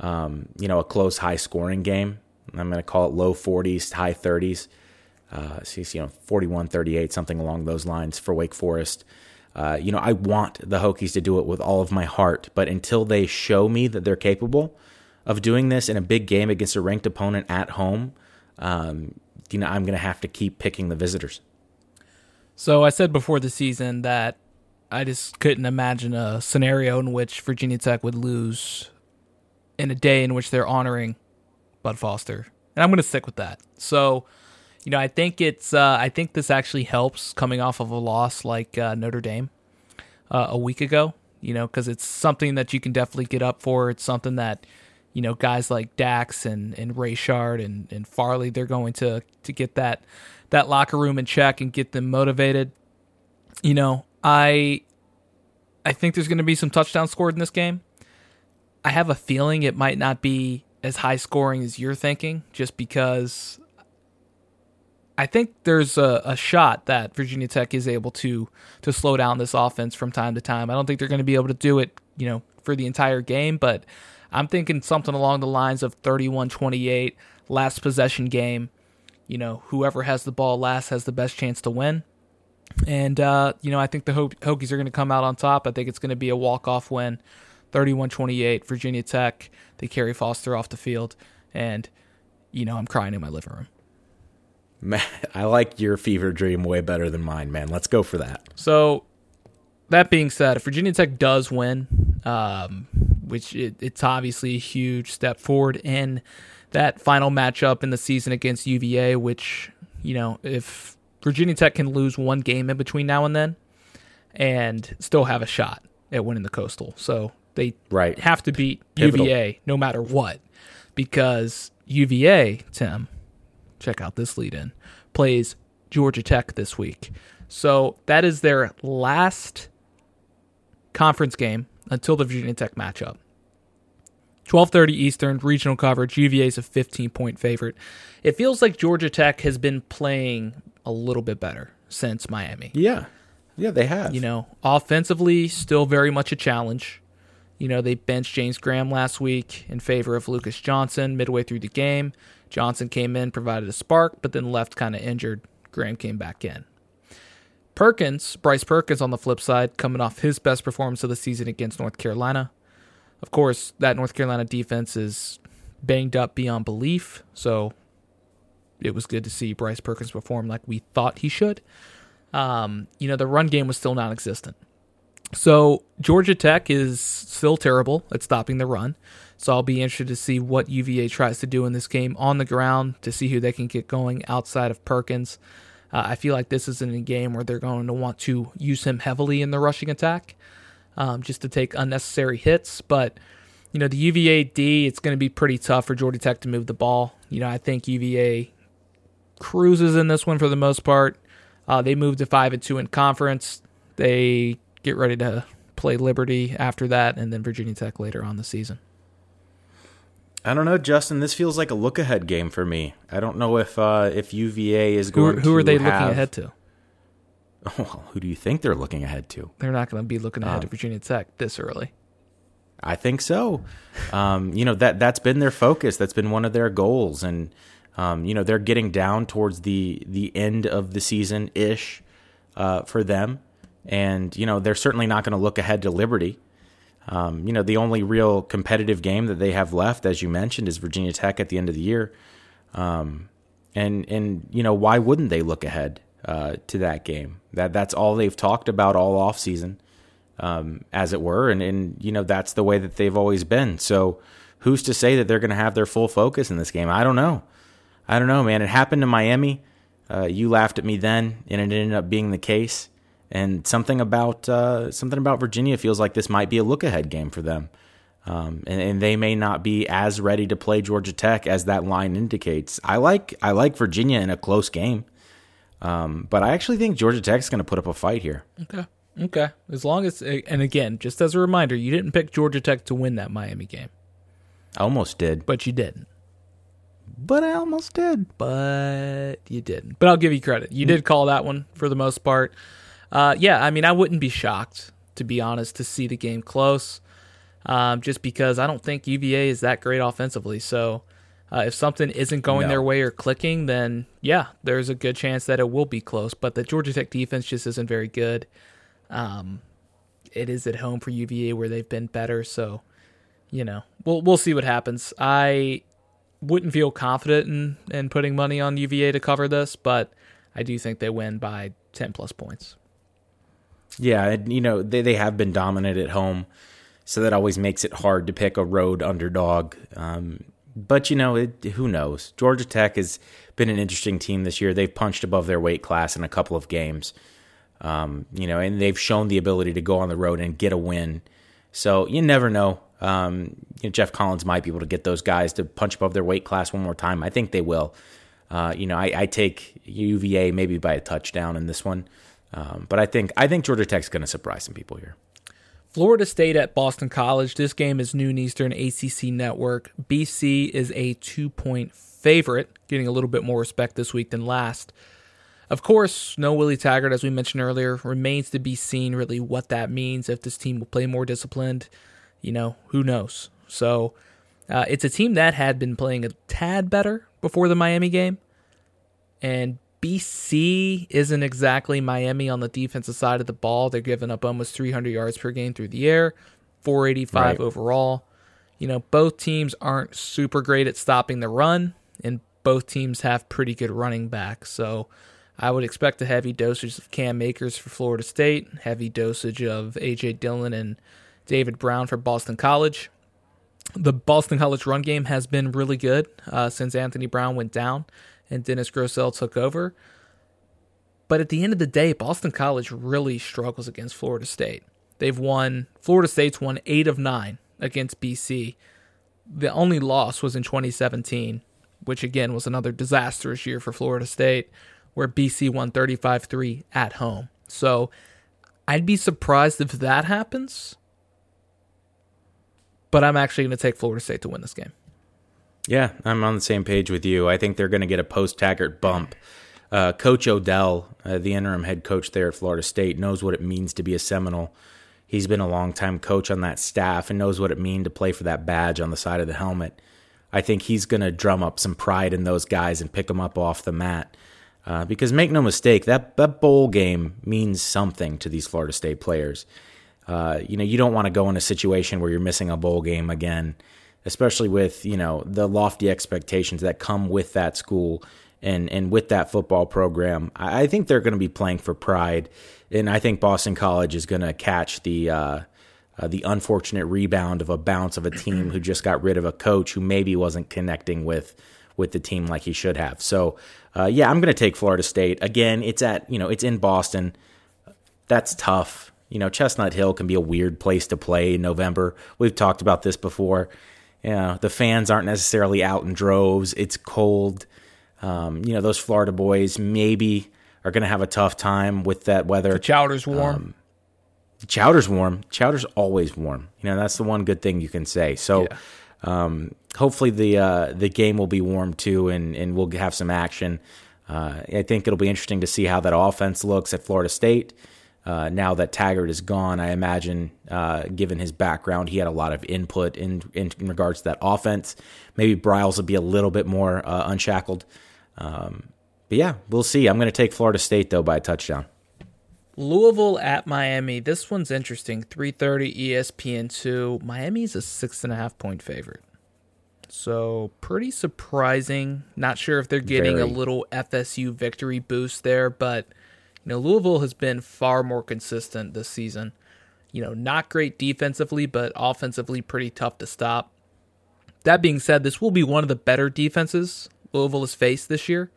Um, you know, a close, high-scoring game. I'm going to call it low forties, high thirties. Uh, you know, forty-one thirty-eight, something along those lines for Wake Forest. Uh, you know, I want the Hokies to do it with all of my heart, but until they show me that they're capable of doing this in a big game against a ranked opponent at home, um, you know, I'm going to have to keep picking the visitors. So I said before the season that I just couldn't imagine a scenario in which Virginia Tech would lose in a day in which they're honoring Bud Foster. And I'm going to stick with that. So, you know, I think it's uh, I think this actually helps coming off of a loss like uh, Notre Dame uh, a week ago, you know, because it's something that you can definitely get up for. It's something that, you know, guys like Dax and, and Rayshard and, and Farley, they're going to, to get that that locker room in check and get them motivated. You know, I I think there's going to be some touchdowns scored in this game. I have a feeling it might not be as high scoring as you're thinking, just because I think there's a, a shot that Virginia Tech is able to to slow down this offense from time to time. I don't think they're going to be able to do it, you know, for the entire game, but I'm thinking something along the lines of thirty-one twenty-eight, last possession game. You know, whoever has the ball last has the best chance to win. And, uh, you know, I think the Ho- Hokies are going to come out on top. I think it's going to be a walk-off win, thirty-one twenty-eight, Virginia Tech. They carry Foster off the field, and, you know, I'm crying in my living room. Man, I like your fever dream way better than mine, man. Let's go for that. So, that being said, if Virginia Tech does win, um, which it, it's obviously a huge step forward in that final matchup in the season against U V A, which, you know, if Virginia Tech can lose one game in between now and then and still have a shot at winning the Coastal. So they right. have to beat Pivotal. U V A no matter what, because U V A, Tim, check out this lead-in, plays Georgia Tech this week. So that is their last conference game until the Virginia Tech matchup. twelve thirty Eastern, regional coverage. U V A's a fifteen-point favorite. It feels like Georgia Tech has been playing a little bit better since Miami. Yeah. Yeah, they have. You know, offensively, still very much a challenge. You know, they benched James Graham last week in favor of Lucas Johnson midway through the game. Johnson came in, provided a spark, but then left kind of injured. Graham came back in. Perkins, Bryce Perkins on the flip side, coming off his best performance of the season against North Carolina. Of course, that North Carolina defense is banged up beyond belief, so it was good to see Bryce Perkins perform like we thought he should. Um, you know, the run game was still non-existent. So Georgia Tech is still terrible at stopping the run, so I'll be interested to see what U V A tries to do in this game on the ground to see who they can get going outside of Perkins. Uh, I feel like this isn't a game where they're going to want to use him heavily in the rushing attack, um, just to take unnecessary hits. But, you know, the U V A D, it's going to be pretty tough for Georgia Tech to move the ball. You know, I think U V A cruises in this one for the most part. Uh, they move to five and two in conference. They get ready to play Liberty after that, and then Virginia Tech later on the season. I don't know, Justin. This feels like a look-ahead game for me. I don't know if uh, if U V A is going to have... Who are they have... looking ahead to? Well, who do you think they're looking ahead to? They're not going to be looking ahead um, to Virginia Tech this early. I think so. um, you know, that, that's been their focus. That's been one of their goals. And, um, you know, they're getting down towards the, the end of the season-ish uh, for them. And, you know, they're certainly not going to look ahead to Liberty. Um, you know, the only real competitive game that they have left, as you mentioned, is Virginia Tech at the end of the year. Um, and, and you know, why wouldn't they look ahead uh, to that game? That That's all they've talked about all offseason, um, as it were. And, and, you know, that's the way that they've always been. So who's to say that they're going to have their full focus in this game? I don't know. I don't know, man. It happened to Miami. Uh, you laughed at me then, and it ended up being the case. And something about uh, something about Virginia feels like this might be a look-ahead game for them. Um, and, and they may not be as ready to play Georgia Tech as that line indicates. I like I like Virginia in a close game. Um, but I actually think Georgia Tech's going to put up a fight here. Okay. Okay. As long as, and again, just as a reminder, you didn't pick Georgia Tech to win that Miami game. I almost did. But you didn't. But I almost did. But you didn't. But I'll give you credit. You did call that one for the most part. Uh, yeah, I mean, I wouldn't be shocked, to be honest, to see the game close, um, just because I don't think U V A is that great offensively. So uh, if something isn't going no. their way or clicking, then, yeah, there's a good chance that it will be close. But the Georgia Tech defense just isn't very good. Um, it is at home for U V A where they've been better. So, you know, we'll we'll see what happens. I wouldn't feel confident in, in putting money on U V A to cover this, but I do think they win by ten plus points. Yeah, and, you know, they, they have been dominant at home, so that always makes it hard to pick a road underdog. Um, but, you know, it, who knows? Georgia Tech has been an interesting team this year. They've punched above their weight class in a couple of games, um, you know, and they've shown the ability to go on the road and get a win. So you never know. Um, you know, Jeff Collins might be able to get those guys to punch above their weight class one more time. I think they will. Uh, you know, I, I take U V A maybe by a touchdown in this one. Um, but I think I think Georgia Tech's going to surprise some people here. Florida State at Boston College. This game is noon Eastern, A C C Network. B C is a two-point favorite, getting a little bit more respect this week than last. Of course, no Willie Taggart, as we mentioned earlier. Remains to be seen really what that means, if this team will play more disciplined. You know, who knows? So uh, it's a team that had been playing a tad better before the Miami game. And B C isn't exactly Miami on the defensive side of the ball. They're giving up almost three hundred yards per game through the air, four eighty-five right. overall. You know, both teams aren't super great at stopping the run, and both teams have pretty good running backs. So I would expect a heavy dosage of Cam Akers for Florida State, heavy dosage of A J Dillon and David Brown for Boston College. The Boston College run game has been really good uh, since Anthony Brown went down and Dennis Grossell took over. But at the end of the day, Boston College really struggles against Florida State. They've won, Florida State's won eight of nine against B C. The only loss was in twenty seventeen, which again was another disastrous year for Florida State, where B C won thirty-five three at home. So I'd be surprised if that happens, but I'm actually going to take Florida State to win this game. Yeah, I'm on the same page with you. I think they're going to get a post-Taggart bump. Uh, Coach Odell, uh, the interim head coach there at Florida State, knows what it means to be a Seminole. He's been a longtime coach on that staff and knows what it means to play for that badge on the side of the helmet. I think he's going to drum up some pride in those guys and pick them up off the mat. Uh, because make no mistake, that, that bowl game means something to these Florida State players. Uh, you know, you don't want to go in a situation where you're missing a bowl game again, especially with, you know, the lofty expectations that come with that school and, and with that football program. I think they're going to be playing for pride, and I think Boston College is going to catch the uh, uh, the unfortunate rebound of a bounce of a team who just got rid of a coach who maybe wasn't connecting with with the team like he should have. So, uh, yeah, I'm going to take Florida State. Again, it's at, you know, it's in Boston. That's tough. You know, Chestnut Hill can be a weird place to play in November. We've talked about this before. You know, the fans aren't necessarily out in droves. It's cold. Um, you know, those Florida boys maybe are going to have a tough time with that weather. The chowder's warm. Um, chowder's warm. Chowder's always warm. You know, that's the one good thing you can say. So yeah. um, hopefully the uh, the game will be warm too, and, and we'll have some action. Uh, I think it'll be interesting to see how that offense looks at Florida State. Uh, now that Taggart is gone, I imagine, uh, given his background, he had a lot of input in, in, in regards to that offense. Maybe Bryles will be a little bit more uh, unshackled. Um, but, yeah, we'll see. I'm going to take Florida State, though, by a touchdown. Louisville at Miami. This one's interesting. three thirty E S P N two. Miami's a six and a half point favorite. So pretty surprising. Not sure if they're getting Very. a little F S U victory boost there, but you know, Louisville has been far more consistent this season. You know, not great defensively, but offensively pretty tough to stop. That being said, this will be one of the better defenses Louisville has faced this year.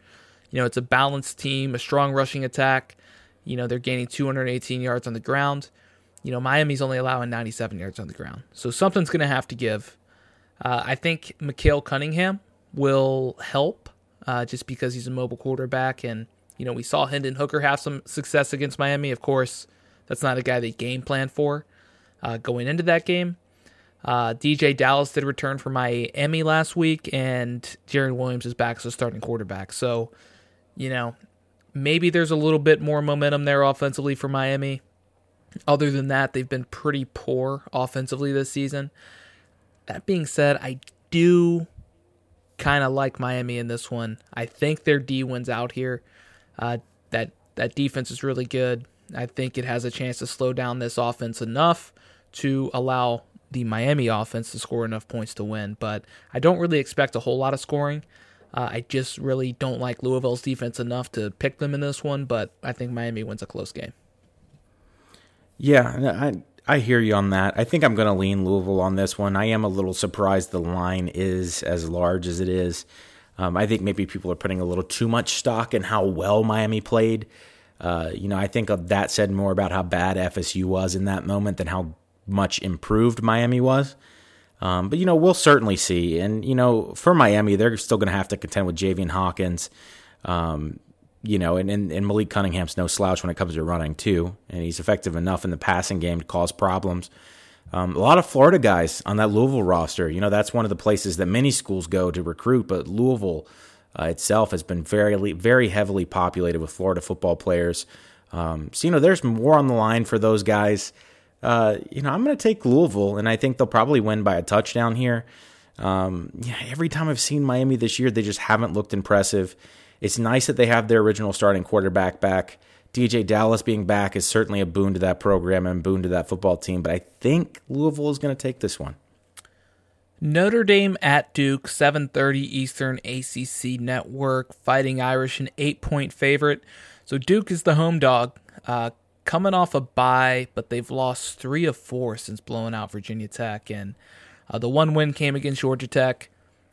You know, it's a balanced team, a strong rushing attack. You know, they're gaining two eighteen yards on the ground. You know, Miami's only allowing ninety-seven yards on the ground. So something's going to have to give. Uh, I think Mikael Cunningham will help uh, just because he's a mobile quarterback, and you know, we saw Hendon Hooker have some success against Miami. Of course, that's not a guy they game planned for uh, going into that game. Uh, D J Dallas did return for Miami last week, and Jaron Williams is back as a starting quarterback. So, you know, maybe there's a little bit more momentum there offensively for Miami. Other than that, they've been pretty poor offensively this season. That being said, I do kind of like Miami in this one. I think their D wins out here. Uh, that that defense is really good. I think it has a chance to slow down this offense enough to allow the Miami offense to score enough points to win, but I don't really expect a whole lot of scoring. Uh, I just really don't like Louisville's defense enough to pick them in this one, but I think Miami wins a close game. Yeah, I I hear you on that. I think I'm going to lean Louisville on this one. I am a little surprised the line is as large as it is. Um, I think maybe people are putting a little too much stock in how well Miami played. Uh, you know, I think that said more about how bad F S U was in that moment than how much improved Miami was. Um, but, you know, we'll certainly see. And, you know, for Miami, they're still going to have to contend with Javian Hawkins. Um, you know, and, and, and Malik Cunningham's no slouch when it comes to running, too. And he's effective enough in the passing game to cause problems. Um, a lot of Florida guys on that Louisville roster. You know, that's one of the places that many schools go to recruit, but Louisville Uh, itself has been very, very heavily populated with Florida football players. Um, so, you know, there's more on the line for those guys. Uh, you know, I'm going to take Louisville, and I think they'll probably win by a touchdown here. Um, yeah, every time I've seen Miami this year, they just haven't looked impressive. It's nice that they have their original starting quarterback back. D J Dallas being back is certainly a boon to that program and boon to that football team, but I think Louisville is going to take this one. Notre Dame at Duke, seven thirty Eastern, A C C Network, Fighting Irish, an eight-point favorite. So Duke is the home dog, uh, coming off a bye, but they've lost three of four since blowing out Virginia Tech. And uh, the one win came against Georgia Tech.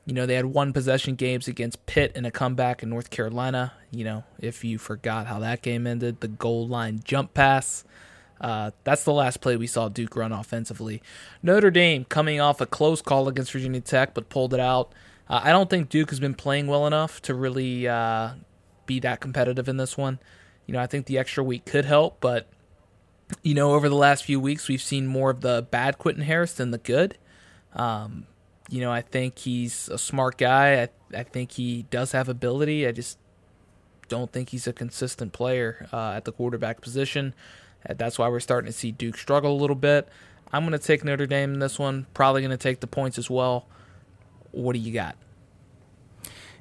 You know, they had one-possession games against Pitt and a comeback in North Carolina. You know, if you forgot how that game ended, the goal line jump pass. Uh, that's the last play we saw Duke run offensively. Notre Dame coming off a close call against Virginia Tech, but pulled it out. Uh, I don't think Duke has been playing well enough to really uh, be that competitive in this one. You know, I think the extra week could help, but, you know, over the last few weeks, we've seen more of the bad Quentin Harris than the good. Um, you know, I think he's a smart guy. I, I think he does have ability. I just don't think he's a consistent player uh, at the quarterback position. That's why we're starting to see Duke struggle a little bit. I'm going to take Notre Dame in this one. Probably going to take the points as well. What do you got?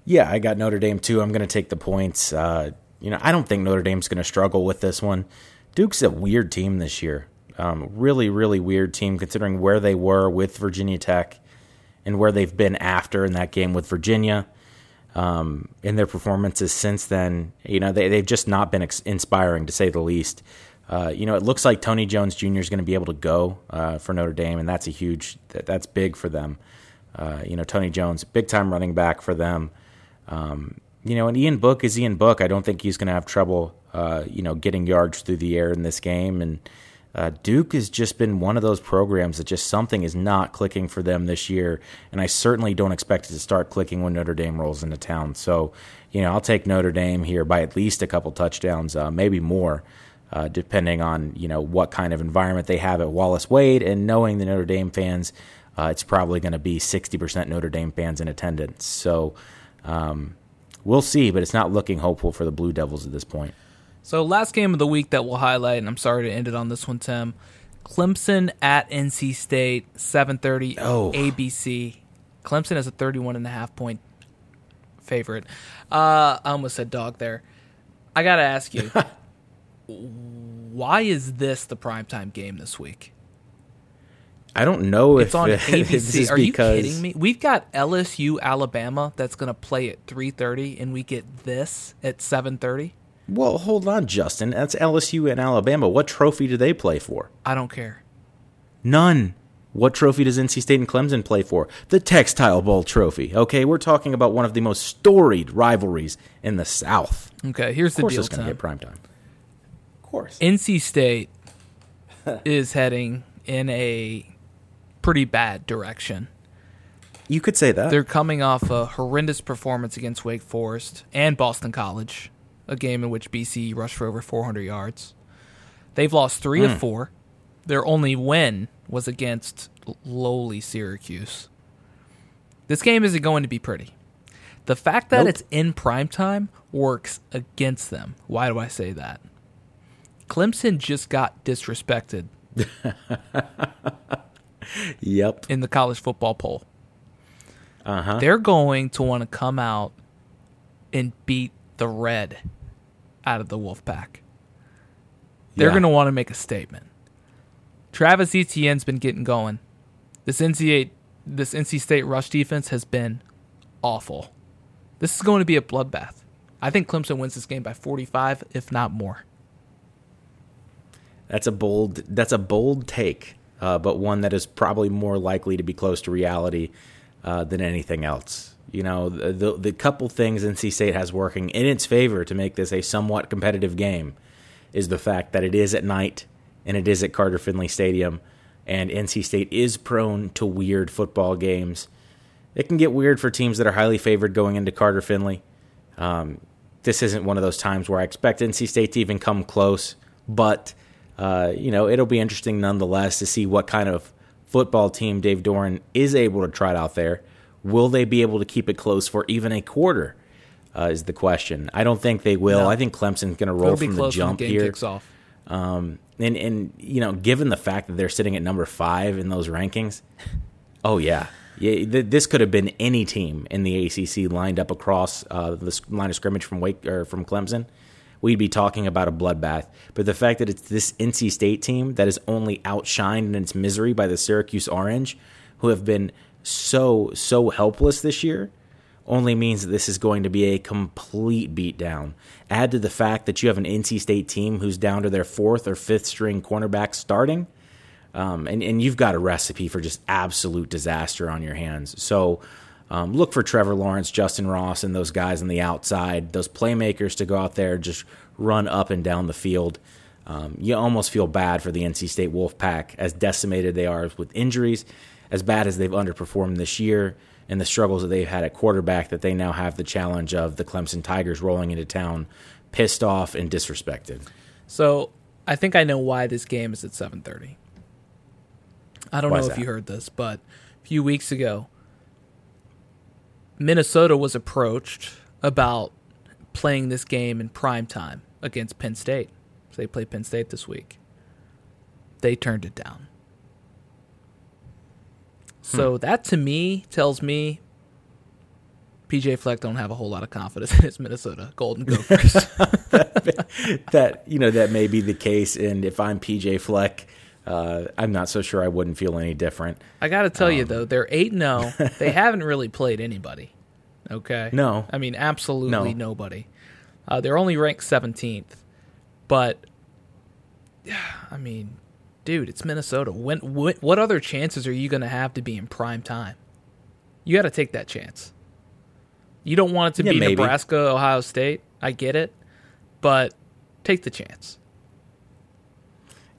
Yeah, I got Notre Dame too. I'm going to take the points. Uh, you know, I don't think Notre Dame's going to struggle with this one. Duke's a weird team this year. Um, really, really weird team considering where they were with Virginia Tech and where they've been after in that game with Virginia. Um, in their performances since then, you know, they, they've just not been ex- inspiring to say the least. Uh, you know, it looks like Tony Jones Junior is going to be able to go uh, for Notre Dame, and that's a huge that, – that's big for them. Uh, you know, Tony Jones, big-time running back for them. Um, you know, and Ian Book is Ian Book. I don't think he's going to have trouble, uh, you know, getting yards through the air in this game. And uh, Duke has just been one of those programs that just something is not clicking for them this year, and I certainly don't expect it to start clicking when Notre Dame rolls into town. So, you know, I'll take Notre Dame here by at least a couple touchdowns, uh, maybe more. Uh, depending on, you know, what kind of environment they have at Wallace Wade. And knowing the Notre Dame fans, uh, it's probably going to be sixty percent Notre Dame fans in attendance. So um, we'll see, but it's not looking hopeful for the Blue Devils at this point. So last game of the week that we'll highlight, and I'm sorry to end it on this one, Tim. Clemson at N C State, seven thirty oh. A B C. Clemson is a thirty-one and a half point favorite. Uh, I almost said dog there. I got to ask you. Why is this the primetime game this week? I don't know if it's on A B C. Are you kidding me? We've got L S U Alabama that's going to play at three thirty, and we get this at seven thirty? Well, hold on, Justin. That's L S U and Alabama. What trophy do they play for? I don't care. None. What trophy does N C State and Clemson play for? The Textile Bowl trophy. Okay, we're talking about one of the most storied rivalries in the South. Okay, here's the deal, Tim. Of course it's going to get primetime. Course. N C State is heading in a pretty bad direction. You could say that. They're coming off a horrendous performance against Wake Forest and Boston College, a game in which B C rushed for over four hundred yards. They've lost three mm. of four. Their only win was against lowly Syracuse. This game isn't going to be pretty. The fact that nope. it's in primetime works against them. Why do I say that? Clemson just got disrespected. Yep. In the college football poll. Uh-huh. They're going to want to come out and beat the red out of the Wolfpack. They're yeah. going to want to make a statement. Travis Etienne's been getting going. This N C eight, this N C State rush defense has been awful. This is going to be a bloodbath. I think Clemson wins this game by forty-five, if not more. That's a bold. That's a bold take, uh, but one that is probably more likely to be close to reality uh, than anything else. You know, the, the the couple things N C State has working in its favor to make this a somewhat competitive game is the fact that it is at night and it is at Carter Finley Stadium, and N C State is prone to weird football games. It can get weird for teams that are highly favored going into Carter Finley. Um, this isn't one of those times where I expect N C State to even come close, but uh, you know, it'll be interesting nonetheless to see what kind of football team Dave Doran is able to trot out there. Will they be able to keep it close for even a quarter uh, is the question. I don't think they will. No. I think Clemson's going to roll from the jump the here. Kicks off. Um, and, and, you know, given the fact that they're sitting at number five in those rankings, oh, yeah. yeah th- this could have been any team in the A C C lined up across uh, the line of scrimmage from Wake or from Clemson. We'd be talking about a bloodbath. But the fact that it's this N C State team that is only outshined in its misery by the Syracuse Orange, who have been so, so helpless this year, only means that this is going to be a complete beatdown. Add to the fact that you have an N C State team who's down to their fourth or fifth string cornerback starting, um, and, and you've got a recipe for just absolute disaster on your hands. So um, look for Trevor Lawrence, Justin Ross, and those guys on the outside, those playmakers to go out there and just run up and down the field. Um, you almost feel bad for the N C State Wolfpack, as decimated they are with injuries, as bad as they've underperformed this year, and the struggles that they've had at quarterback, that they now have the challenge of the Clemson Tigers rolling into town, pissed off and disrespected. So I think I know why this game is at seven thirty. I don't know if you heard this, but a few weeks ago, Minnesota was approached about playing this game in prime time against Penn State. So they play Penn State this week. They turned it down. So that, to me, tells me P J Fleck don't have a whole lot of confidence in his Minnesota Golden Gophers. that, that, you know, that may be the case, and if I'm P J Fleck, uh, I'm not so sure I wouldn't feel any different. I got to tell um, you, though, they're eight and oh. They haven't really played anybody, okay? No. I mean, absolutely no. nobody. Uh, they're only ranked seventeenth, but, I mean... Dude, it's Minnesota. When, what, what other chances are you going to have to be in prime time? You got to take that chance. You don't want it to yeah, be maybe. Nebraska, Ohio State. I get it. But take the chance.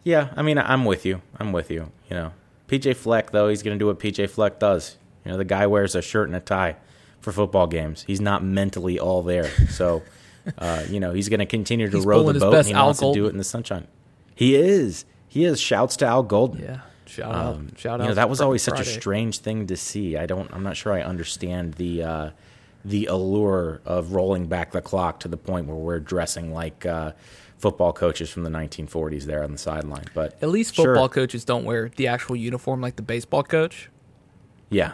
Yeah, I mean, I'm with you. I'm with you. You know, P J Fleck, though, he's going to do what P J Fleck does. You know, the guy wears a shirt and a tie for football games. He's not mentally all there. So, uh, you know, he's going to continue to he's row the boat, and he wants to do it in the sunshine. He is. He is. Shouts to Al Golden. Yeah, shout out. Um, shout out. You know, that was always Friday. Such a strange thing to see. I don't. I'm not sure I understand the uh, the allure of rolling back the clock to the point where we're dressing like uh, football coaches from the nineteen forties there on the sideline. But at least football sure. coaches don't wear the actual uniform like the baseball coach. Yeah,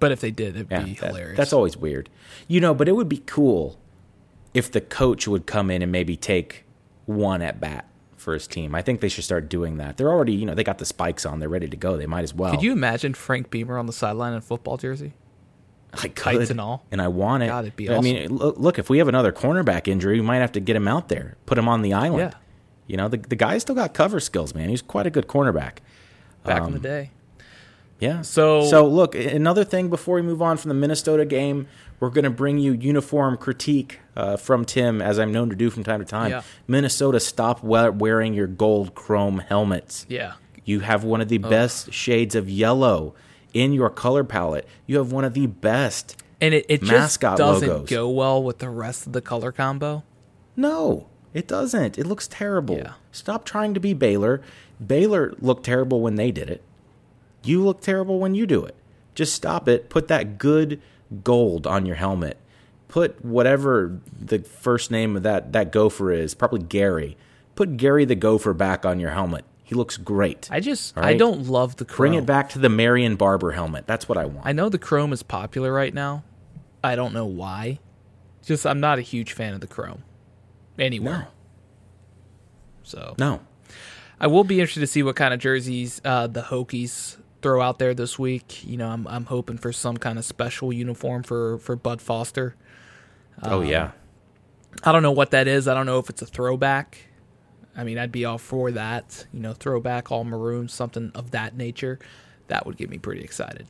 but if they did, it'd yeah, be that, hilarious. That's always weird, you know. But it would be cool if the coach would come in and maybe take one at bat for his team. I think they should start doing that. They're already, you know, they got the spikes on. They're ready to go. They might as well. Could you imagine Frank Beamer on the sideline in a football jersey? I could. Kites and all. And I want it. God, it'd be awesome. I mean, look, if we have another cornerback injury, we might have to get him out there, put him on the island. Yeah. You know, the, the guy's still got cover skills, man. He's quite a good cornerback. Back um, in the day. Yeah. So, so, look, another thing before we move on from the Minnesota game, we're going to bring you uniform critique uh, from Tim, as I'm known to do from time to time. Yeah. Minnesota, stop wearing your gold chrome helmets. Yeah. You have one of the oh. best shades of yellow in your color palette. You have one of the best and it, it mascot logos. It just doesn't go well with the rest of the color combo. No, it doesn't. It looks terrible. Yeah. Stop trying to be Baylor. Baylor looked terrible when they did it. You look terrible when you do it. Just stop it. Put that good gold on your helmet. Put whatever the first name of that, that gopher is, probably Gary. Put Gary the Gopher back on your helmet. He looks great. I just, right? I don't love the chrome. Bring it back to the Marion Barber helmet. That's what I want. I know the chrome is popular right now. I don't know why. Just, I'm not a huge fan of the chrome anywhere. No. So. No. I will be interested to see what kind of jerseys uh, the Hokies throw out there this week. You know, I'm I'm hoping for some kind of special uniform for, for Bud Foster. Um, oh, yeah. I don't know what that is. I don't know if it's a throwback. I mean, I'd be all for that. You know, throwback, all maroon, something of that nature. That would get me pretty excited.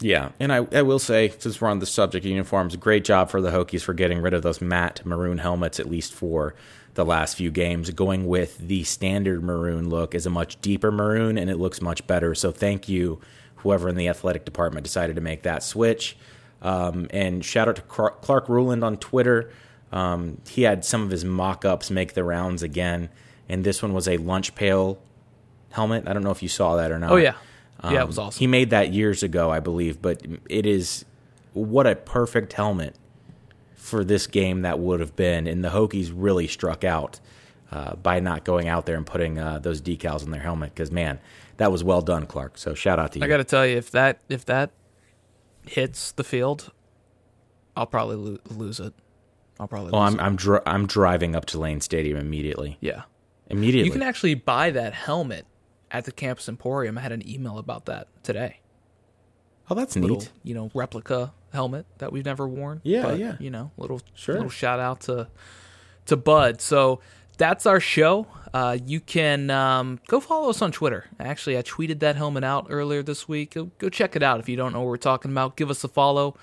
Yeah, and I, I will say, since we're on the subject of uniforms, great job for the Hokies for getting rid of those matte maroon helmets, at least for the last few games. Going with the standard maroon look is a much deeper maroon, and it looks much better. So thank you, whoever in the athletic department decided to make that switch. Um, and shout out to Clark Ruland on Twitter. Um, he had some of his mock-ups make the rounds again, and this one was a lunch pail helmet. I don't know if you saw that or not. Oh, yeah. Um, yeah, it was awesome. He made that years ago, I believe, but it is what a perfect helmet for this game that would have been, and the Hokies really struck out uh, by not going out there and putting uh, those decals on their helmet because, man, that was well done, Clark. So shout out to you. I got to tell you, if that if that hits the field, I'll probably lo- lose it. I'll probably. Well, lose I'm it. I'm dr- I'm driving up to Lane Stadium immediately. Yeah, immediately. You can actually buy that helmet at the Campus Emporium. I had an email about that today. Oh, that's little, neat. You know, replica helmet that we've never worn. Yeah, but, yeah. You know, little sure. little shout out to to Bud. So that's our show. Uh, you can um, go follow us on Twitter. Actually, I tweeted that helmet out earlier this week. Go, go check it out if you don't know what we're talking about. Give us a follow.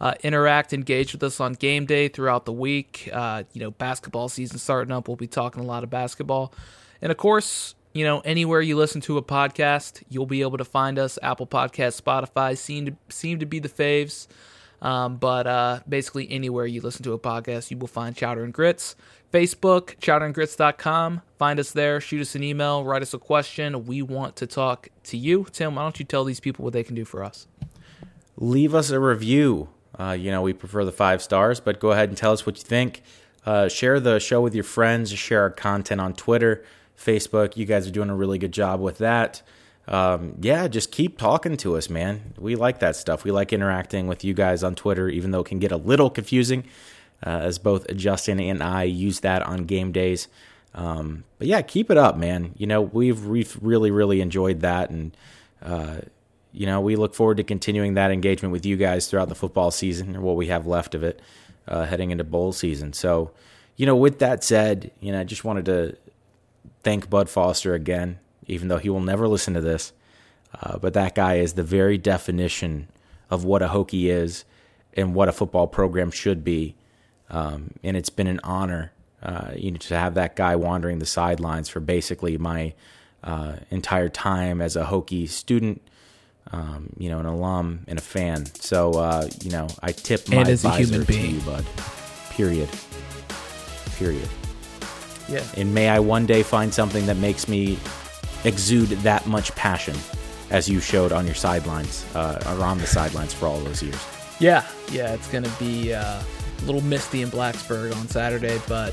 Uh, interact, engage with us on game day throughout the week. Uh, you know, basketball season starting up. We'll be talking a lot of basketball, and of course, you know, anywhere you listen to a podcast, you'll be able to find us. Apple Podcasts, Spotify seem to seem to be the faves, um, but uh, basically anywhere you listen to a podcast, you will find Chowder and Grits. Facebook, chowder and grits dot com. Find us there. Shoot us an email. Write us a question. We want to talk to you. Tim, why don't you tell these people what they can do for us? Leave us a review. Uh, you know, we prefer the five stars, but go ahead and tell us what you think. Uh, share the show with your friends. Share our content on Twitter, Facebook. You guys are doing a really good job with that. Um, yeah, just keep talking to us, man. We like that stuff. We like interacting with you guys on Twitter, even though it can get a little confusing, uh, as both Justin and I use that on game days. Um, but yeah, keep it up, man. You know, we've re- really, really enjoyed that. And, uh, you know, we look forward to continuing that engagement with you guys throughout the football season, or what we have left of it, uh, heading into bowl season. So, you know, with that said, you know, I just wanted to thank Bud Foster again, even though he will never listen to this. Uh, but that guy is the very definition of what a Hokie is and what a football program should be. Um, and it's been an honor uh, you know, to have that guy wandering the sidelines for basically my uh, entire time as a Hokie student, um, you know, an alum and a fan. So, uh, you know, I tip my visor to you, Bud. Period. Period. Yeah. And may I one day find something that makes me exude that much passion as you showed on your sidelines, uh, or on the sidelines for all those years. Yeah, yeah, it's going to be uh, a little misty in Blacksburg on Saturday, but,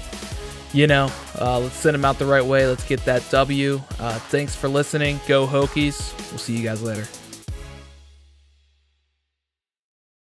you know, uh, let's send them out the right way. Let's get that W. Uh, thanks for listening. Go Hokies. We'll see you guys later.